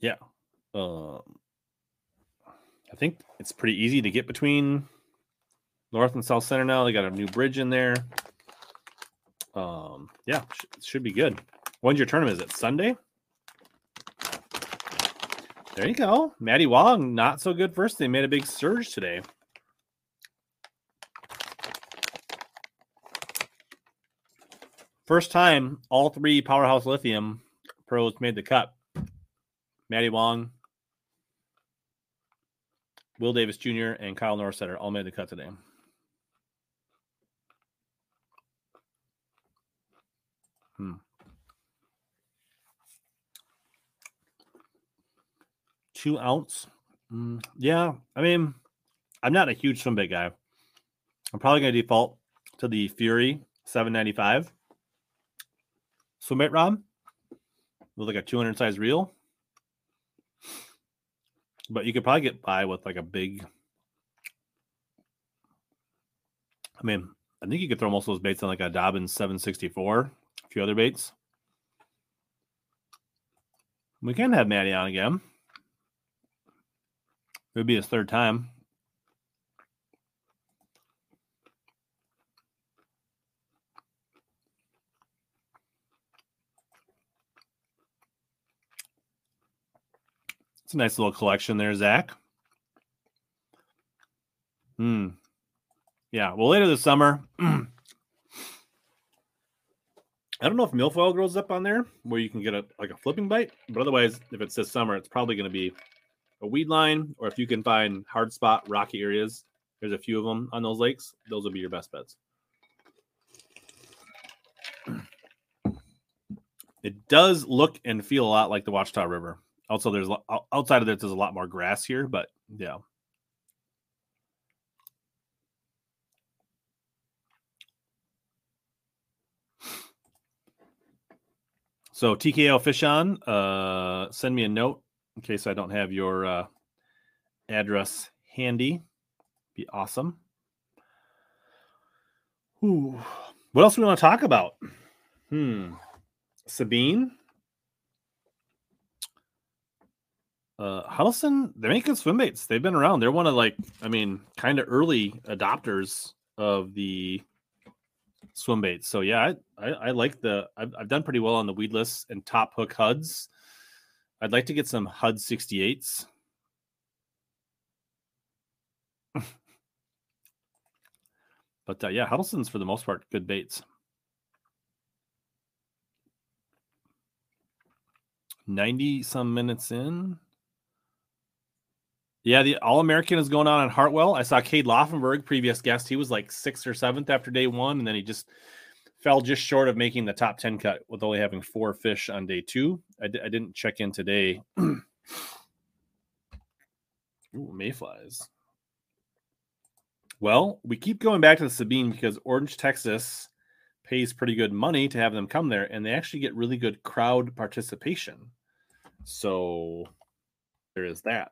Yeah. I think it's pretty easy to get between North and South Center now. They got a new bridge in there. Yeah, it should be good. When's your tournament? Is it Sunday? There you go. Maddie Wong, not so good first. They made a big surge today. First time all three Powerhouse Lithium pros made the cut. Maddie Wong, Will Davis Jr., and Kyle Norsetter all made the cut today. Two-ounce. Yeah, I mean, I'm not a huge swim bait guy. I'm probably going to default to the Fury 795 swim bait rod with like a 200 size reel. But you could probably get by with like a big, I mean, I think you could throw most of those baits on like a Dobbins 764, a few other baits. We can have Maddie on again. It would be his third time. It's a nice little collection there, Zach. Yeah, well, later this summer, I don't know if milfoil grows up on there where you can get a flipping bite, but otherwise, if it's this summer, it's probably going to be a weed line, or if you can find hard spot, rocky areas, there's a few of them on those lakes. Those will be your best bets. It does look and feel a lot like the Ouachita River. Also, there's outside of that, there's a lot more grass here, but yeah. So TKO Fish On, send me a note. In case I don't have your address handy, be awesome. Ooh. What else do we want to talk about? Sabine. Huddleston, they make good swim baits. They've been around. They're one of kind of early adopters of the swim baits. So yeah, I like I've done pretty well on the weedless and top hook HUDs. I'd like to get some HUD 68s. But yeah, Huddleston's for the most part good baits. Some minutes in. Yeah, the All-American is going on in Hartwell. I saw Cade Laufenberg, previous guest. He was like 6th or 7th after day one, and then he just fell just short of making the top 10 cut with only having 4 fish on day 2. I didn't check in today. Ooh, mayflies. Well, we keep going back to the Sabine because Orange, Texas pays pretty good money to have them come there, and they actually get really good crowd participation. So there is that.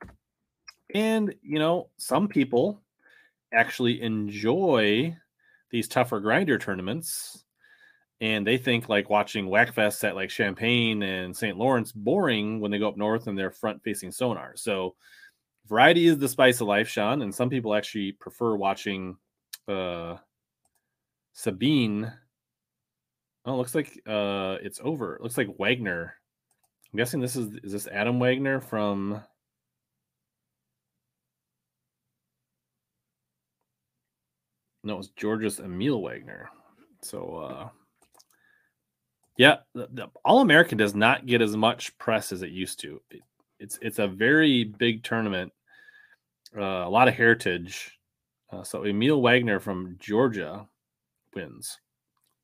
And, you know, some people actually enjoy these tougher grinder tournaments. And they think like watching Whackfests at like Champaign and St. Lawrence boring when they go up north and they're front-facing sonar. So variety is the spice of life, Sean. And some people actually prefer watching Sabine. Oh, it looks like it's over. It looks like Wagner. I'm guessing this is this Adam Wagner from... No, it's George's Emil Wagner. So, yeah, the All-American does not get as much press as it used to. It's a very big tournament, a lot of heritage. So Emil Wagner from Georgia wins.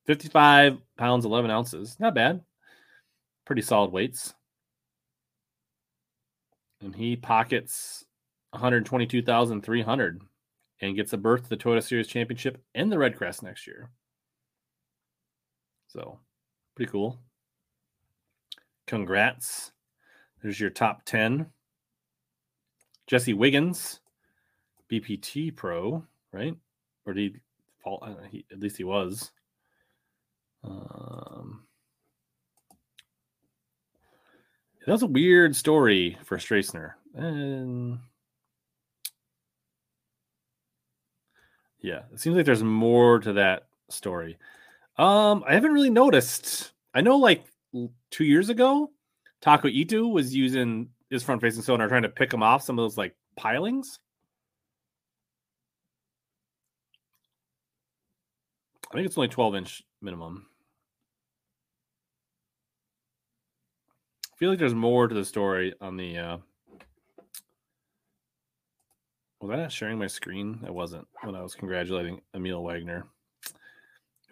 55 pounds, 11 ounces. Not bad. Pretty solid weights. And he pockets $122,300 and gets a berth to the Toyota Series Championship and the Red Crest next year. So, pretty cool. Congrats. There's your top 10. Jesse Wiggins, BPT Pro, right? Or did he fall? I don't know, at least he was. That was a weird story for Strassner. And yeah, it seems like there's more to that story. I haven't really noticed. I know like 2 years ago, Taco Ito was using his front-facing sonar trying to pick him off some of those like pilings. I think it's only 12-inch minimum. I feel like there's more to the story on the... Was I not sharing my screen? I wasn't when I was congratulating Emil Wagner.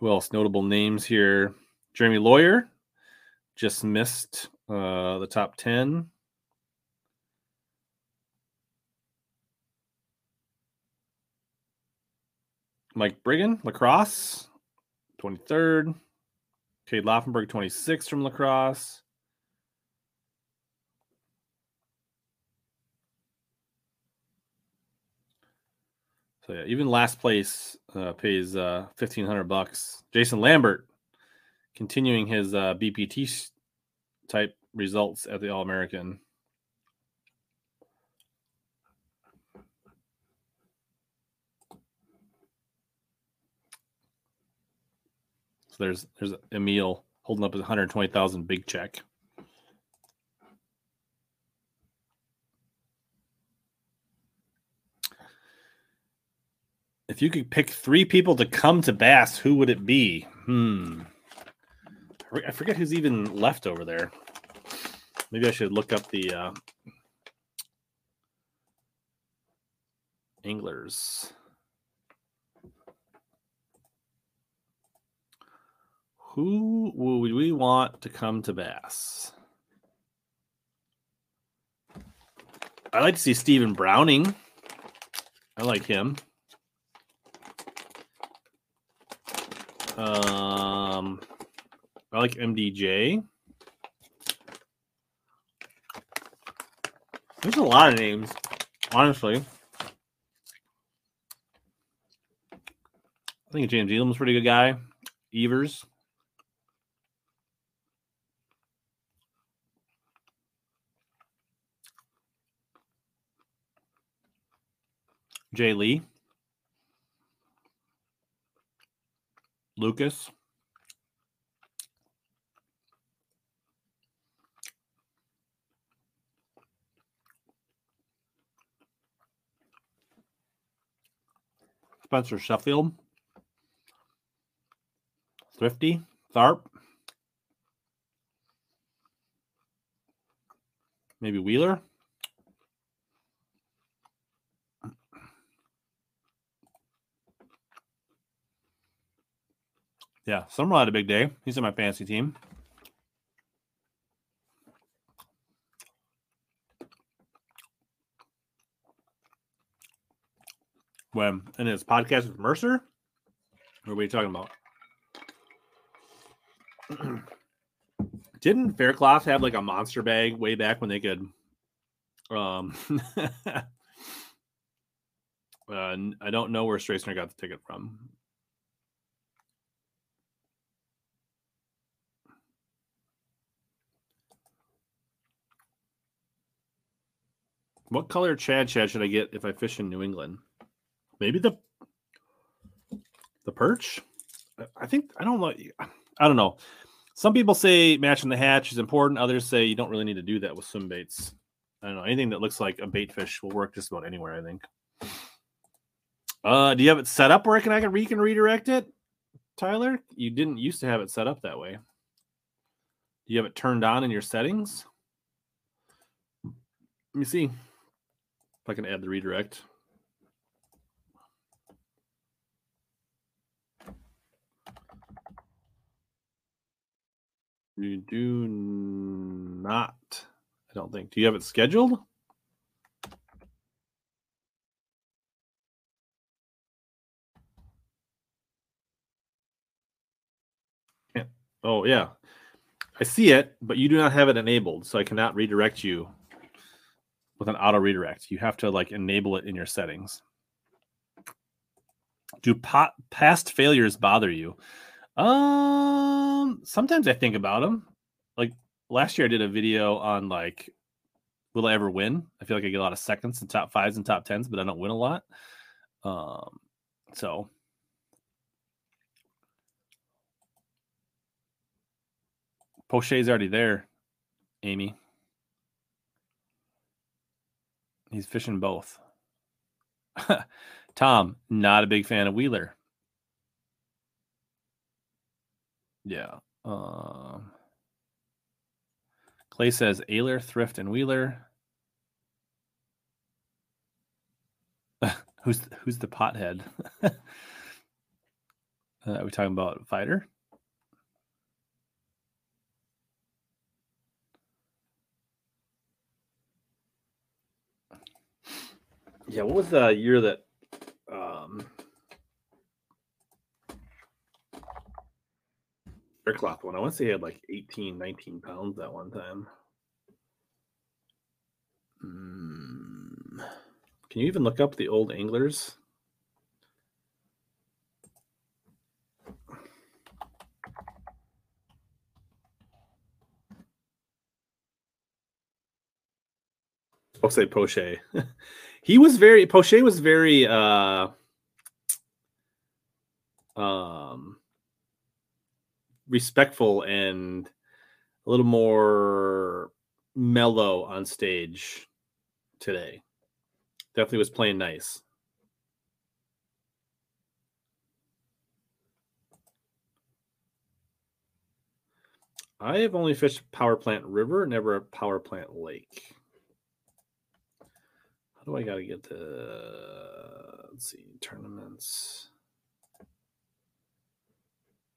Who else? Notable names here. Jeremy Lawyer just missed the top 10. Mike Brigham, lacrosse, 23rd. Cade Laufenberg, 26th from lacrosse. So yeah, even last place pays $1,500. Jason Lambert continuing his BPT type results at the All-American. So there's Emil holding up his $120,000 big check. If you could pick three people to come to Bass, who would it be? I forget who's even left over there. Maybe I should look up the anglers. Who would we want to come to Bass? I'd like to see Stephen Browning. I like him. I like MDJ. There's a lot of names, honestly. I think James Elam's a pretty good guy. Evers. Jay Lee. Lucas. Spencer Sheffield. Thrifty. Tharp. Maybe Wheeler. Yeah, Summerall had a big day. He's on my fantasy team. When in his podcast with Mercer? Or what are you talking about? Didn't Faircloth have like a monster bag way back when they could I don't know where Strassner got the ticket from. What color Chad Chad should I get if I fish in New England? Maybe the perch? I think, I don't know. Some people say matching the hatch is important. Others say you don't really need to do that with swim baits. I don't know. Anything that looks like a bait fish will work just about anywhere, I think. Do you have it set up where we can redirect it, Tyler? You didn't used to have it set up that way. Do you have it turned on in your settings? Let me see if I can add the redirect. You do not, I don't think. Do you have it scheduled? Yeah. Oh, yeah. I see it, but you do not have it enabled, so I cannot redirect you with an auto redirect. You have to, like, enable it in your settings. Do past failures bother you? Sometimes I think about them. Like last year, I did a video on like, will I ever win? I feel like I get a lot of seconds and top fives and top tens, but I don't win a lot. So Poche's already there, Amy. He's fishing both. Tom, not a big fan of Wheeler. Yeah. Clay says Ayler, Thrift, and Wheeler. Who's the pothead? Are we talking about Fighter? Yeah, what was the year that Cloth one? I want to say he had like 18, 19 pounds that one time. Can you even look up the old anglers? I'll say Poche. Poche was very respectful and a little more mellow on stage today. Definitely was playing nice. I have only fished Power Plant River, never a Power Plant Lake. How do I got to get the, let's see, tournaments.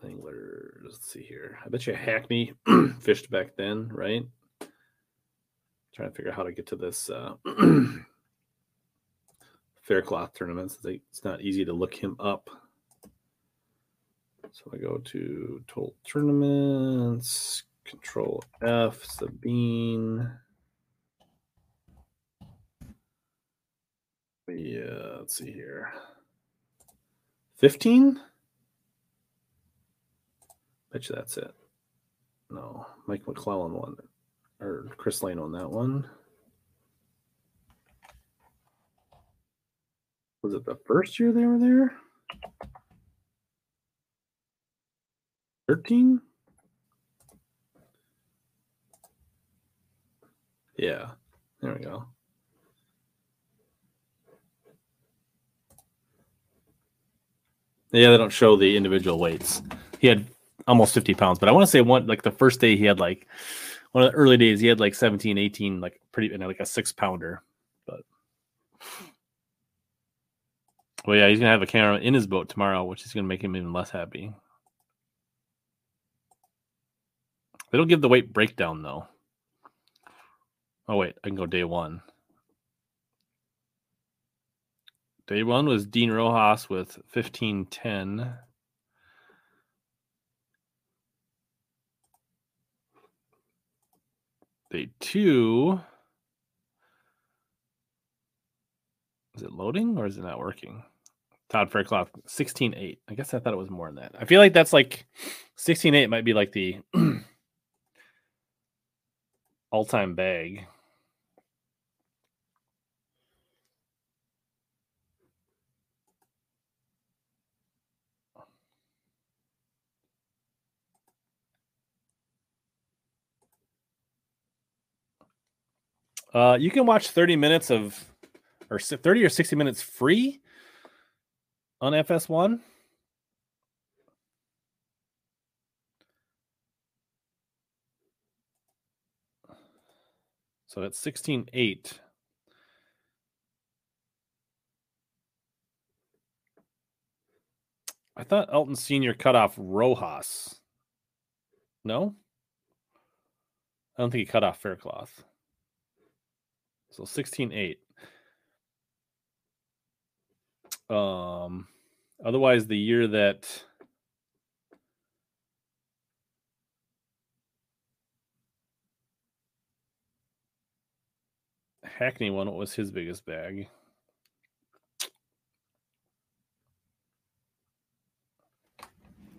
Anglers, let's see here. I bet you Hackney fished back then, right? I'm trying to figure out how to get to this Faircloth tournament. It's not easy to look him up. So I go to total tournaments, Control F, Sabine. Yeah, let's see here. 15? Bet you that's it. No, Mike McClellan won, or Chris Lane on that one. Was it the first year they were there? 13? Yeah, there we go. Yeah, they don't show the individual weights. He had almost 50 pounds, but I want to say one, like the first day he had like one of the early days, he had like 17, 18, like pretty, and like a 6-pounder. But well, yeah, he's going to have a camera in his boat tomorrow, which is going to make him even less happy. They don't give the weight breakdown though. Oh, wait, I can go day one. Day one was Dean Rojas with 1510. Day two, is it loading or is it not working? Todd Faircloth, 16.8. I guess I thought it was more than that. I feel like that's like 16.8 might be like the all-time bag. You can watch 30 minutes of, or 30 or 60 minutes free on FS1. So that's 16.8. I thought Elton Sr. cut off Rojas. No? I don't think he cut off Faircloth. So 16.8. Otherwise, the year that... Hackney won, what was his biggest bag?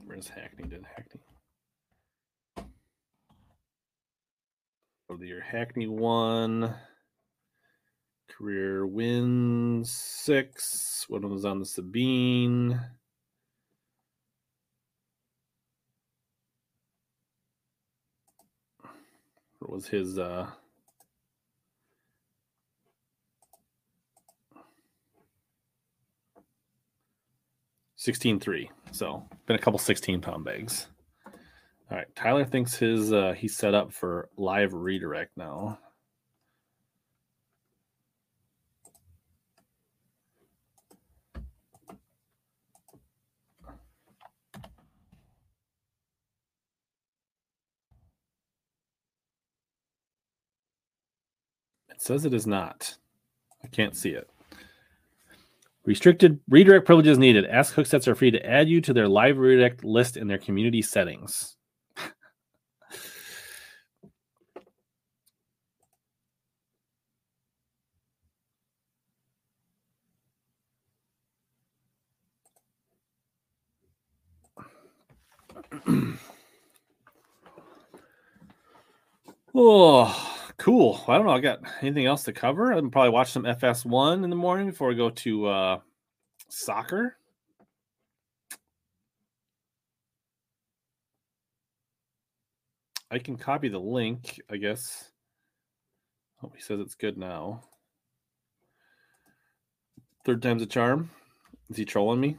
Where's Hackney? Did Hackney? Over the year, Hackney won. Career wins 6. One was on the Sabine. What was his? $16.3, so been a couple 16-pound bags. All right, Tyler thinks his he's set up for live redirect now. It says it is not. I can't see it. Restricted redirect privileges needed. Ask Hooksets are free to add you to their live redirect list in their community settings. Oh. Cool. I don't know. I got anything else to cover? I'm probably watch some FS1 in the morning before we go to soccer. I can copy the link, I guess. Oh, he says it's good now. Third time's a charm. Is he trolling me?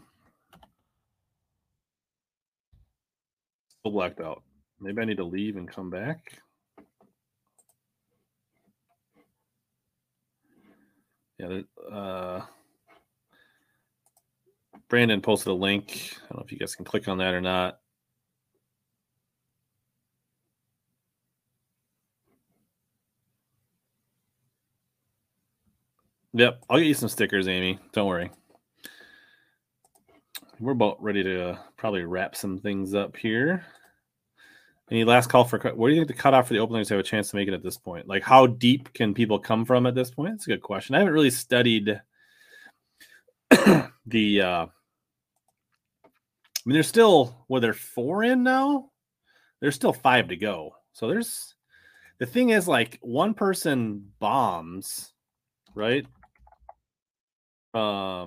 Still blacked out. Maybe I need to leave and come back. Yeah, Brandon posted a link. I don't know if you guys can click on that or not. Yep, I'll get you some stickers, Amy. Don't worry. We're about ready to probably wrap some things up here. Any last call for what do you think the cutoff for the openers have a chance to make it at this point? Like, how deep can people come from at this point? It's a good question. I haven't really studied the. I mean, there's still they're 4 in now. There's still 5 to go. So there's the thing is like one person bombs, right? I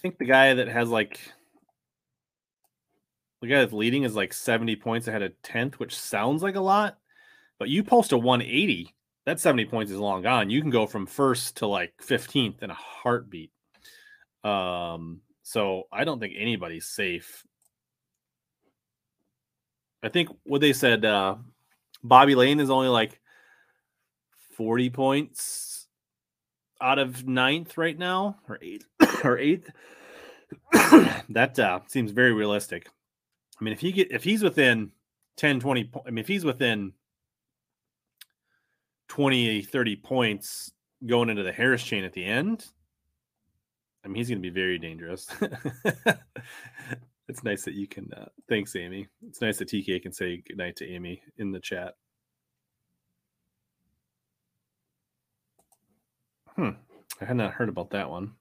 think the guy that has like. The guy that's leading is like 70 points ahead of 10th, which sounds like a lot, but you post a 180, that 70 points is long gone. You can go from first to like 15th in a heartbeat. So I don't think anybody's safe. I think what they said, Bobby Lane is only like 40 points out of 9th right now, or 8th. Or 8th. That seems very realistic. I mean, if he's within 10, 20, I mean, if he's within 20, 30 points going into the Harris chain at the end, I mean, he's going to be very dangerous. It's nice that you can, thanks, Amy. It's nice that TK can say goodnight to Amy in the chat. I had not heard about that one.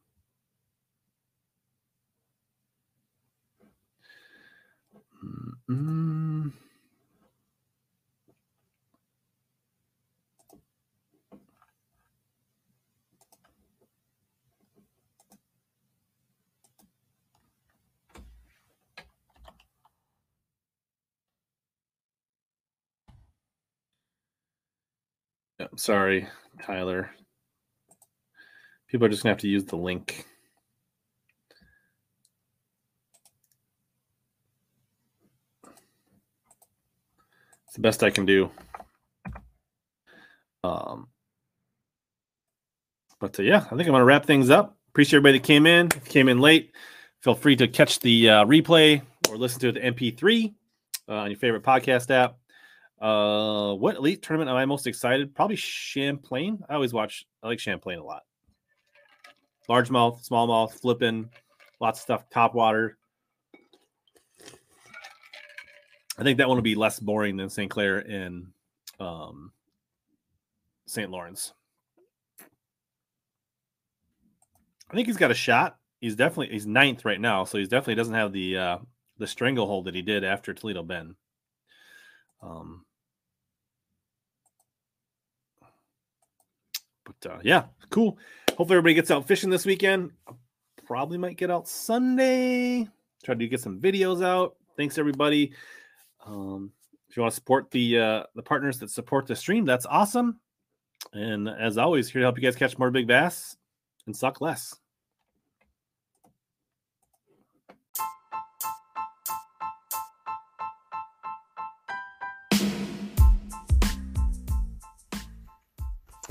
No, sorry, Tyler. People are just going to have to use the link. It's the best I can do. But yeah, I think I'm going to wrap things up. Appreciate everybody that came in. If you came in late, feel free to catch the replay or listen to it at MP3 on your favorite podcast app. What elite tournament am I most excited? Probably Champlain. I like Champlain a lot. Largemouth, smallmouth, flipping, lots of stuff, topwater. I think that one will be less boring than St. Clair and St. Lawrence. I think he's got a shot. He's ninth right now, so he definitely doesn't have the stranglehold that he did after Toledo Bend. But yeah, cool. Hopefully everybody gets out fishing this weekend. Probably might get out Sunday. Try to get some videos out. Thanks everybody. If you want to support the partners that support the stream, that's awesome. And as always, here to help you guys catch more big bass and suck less.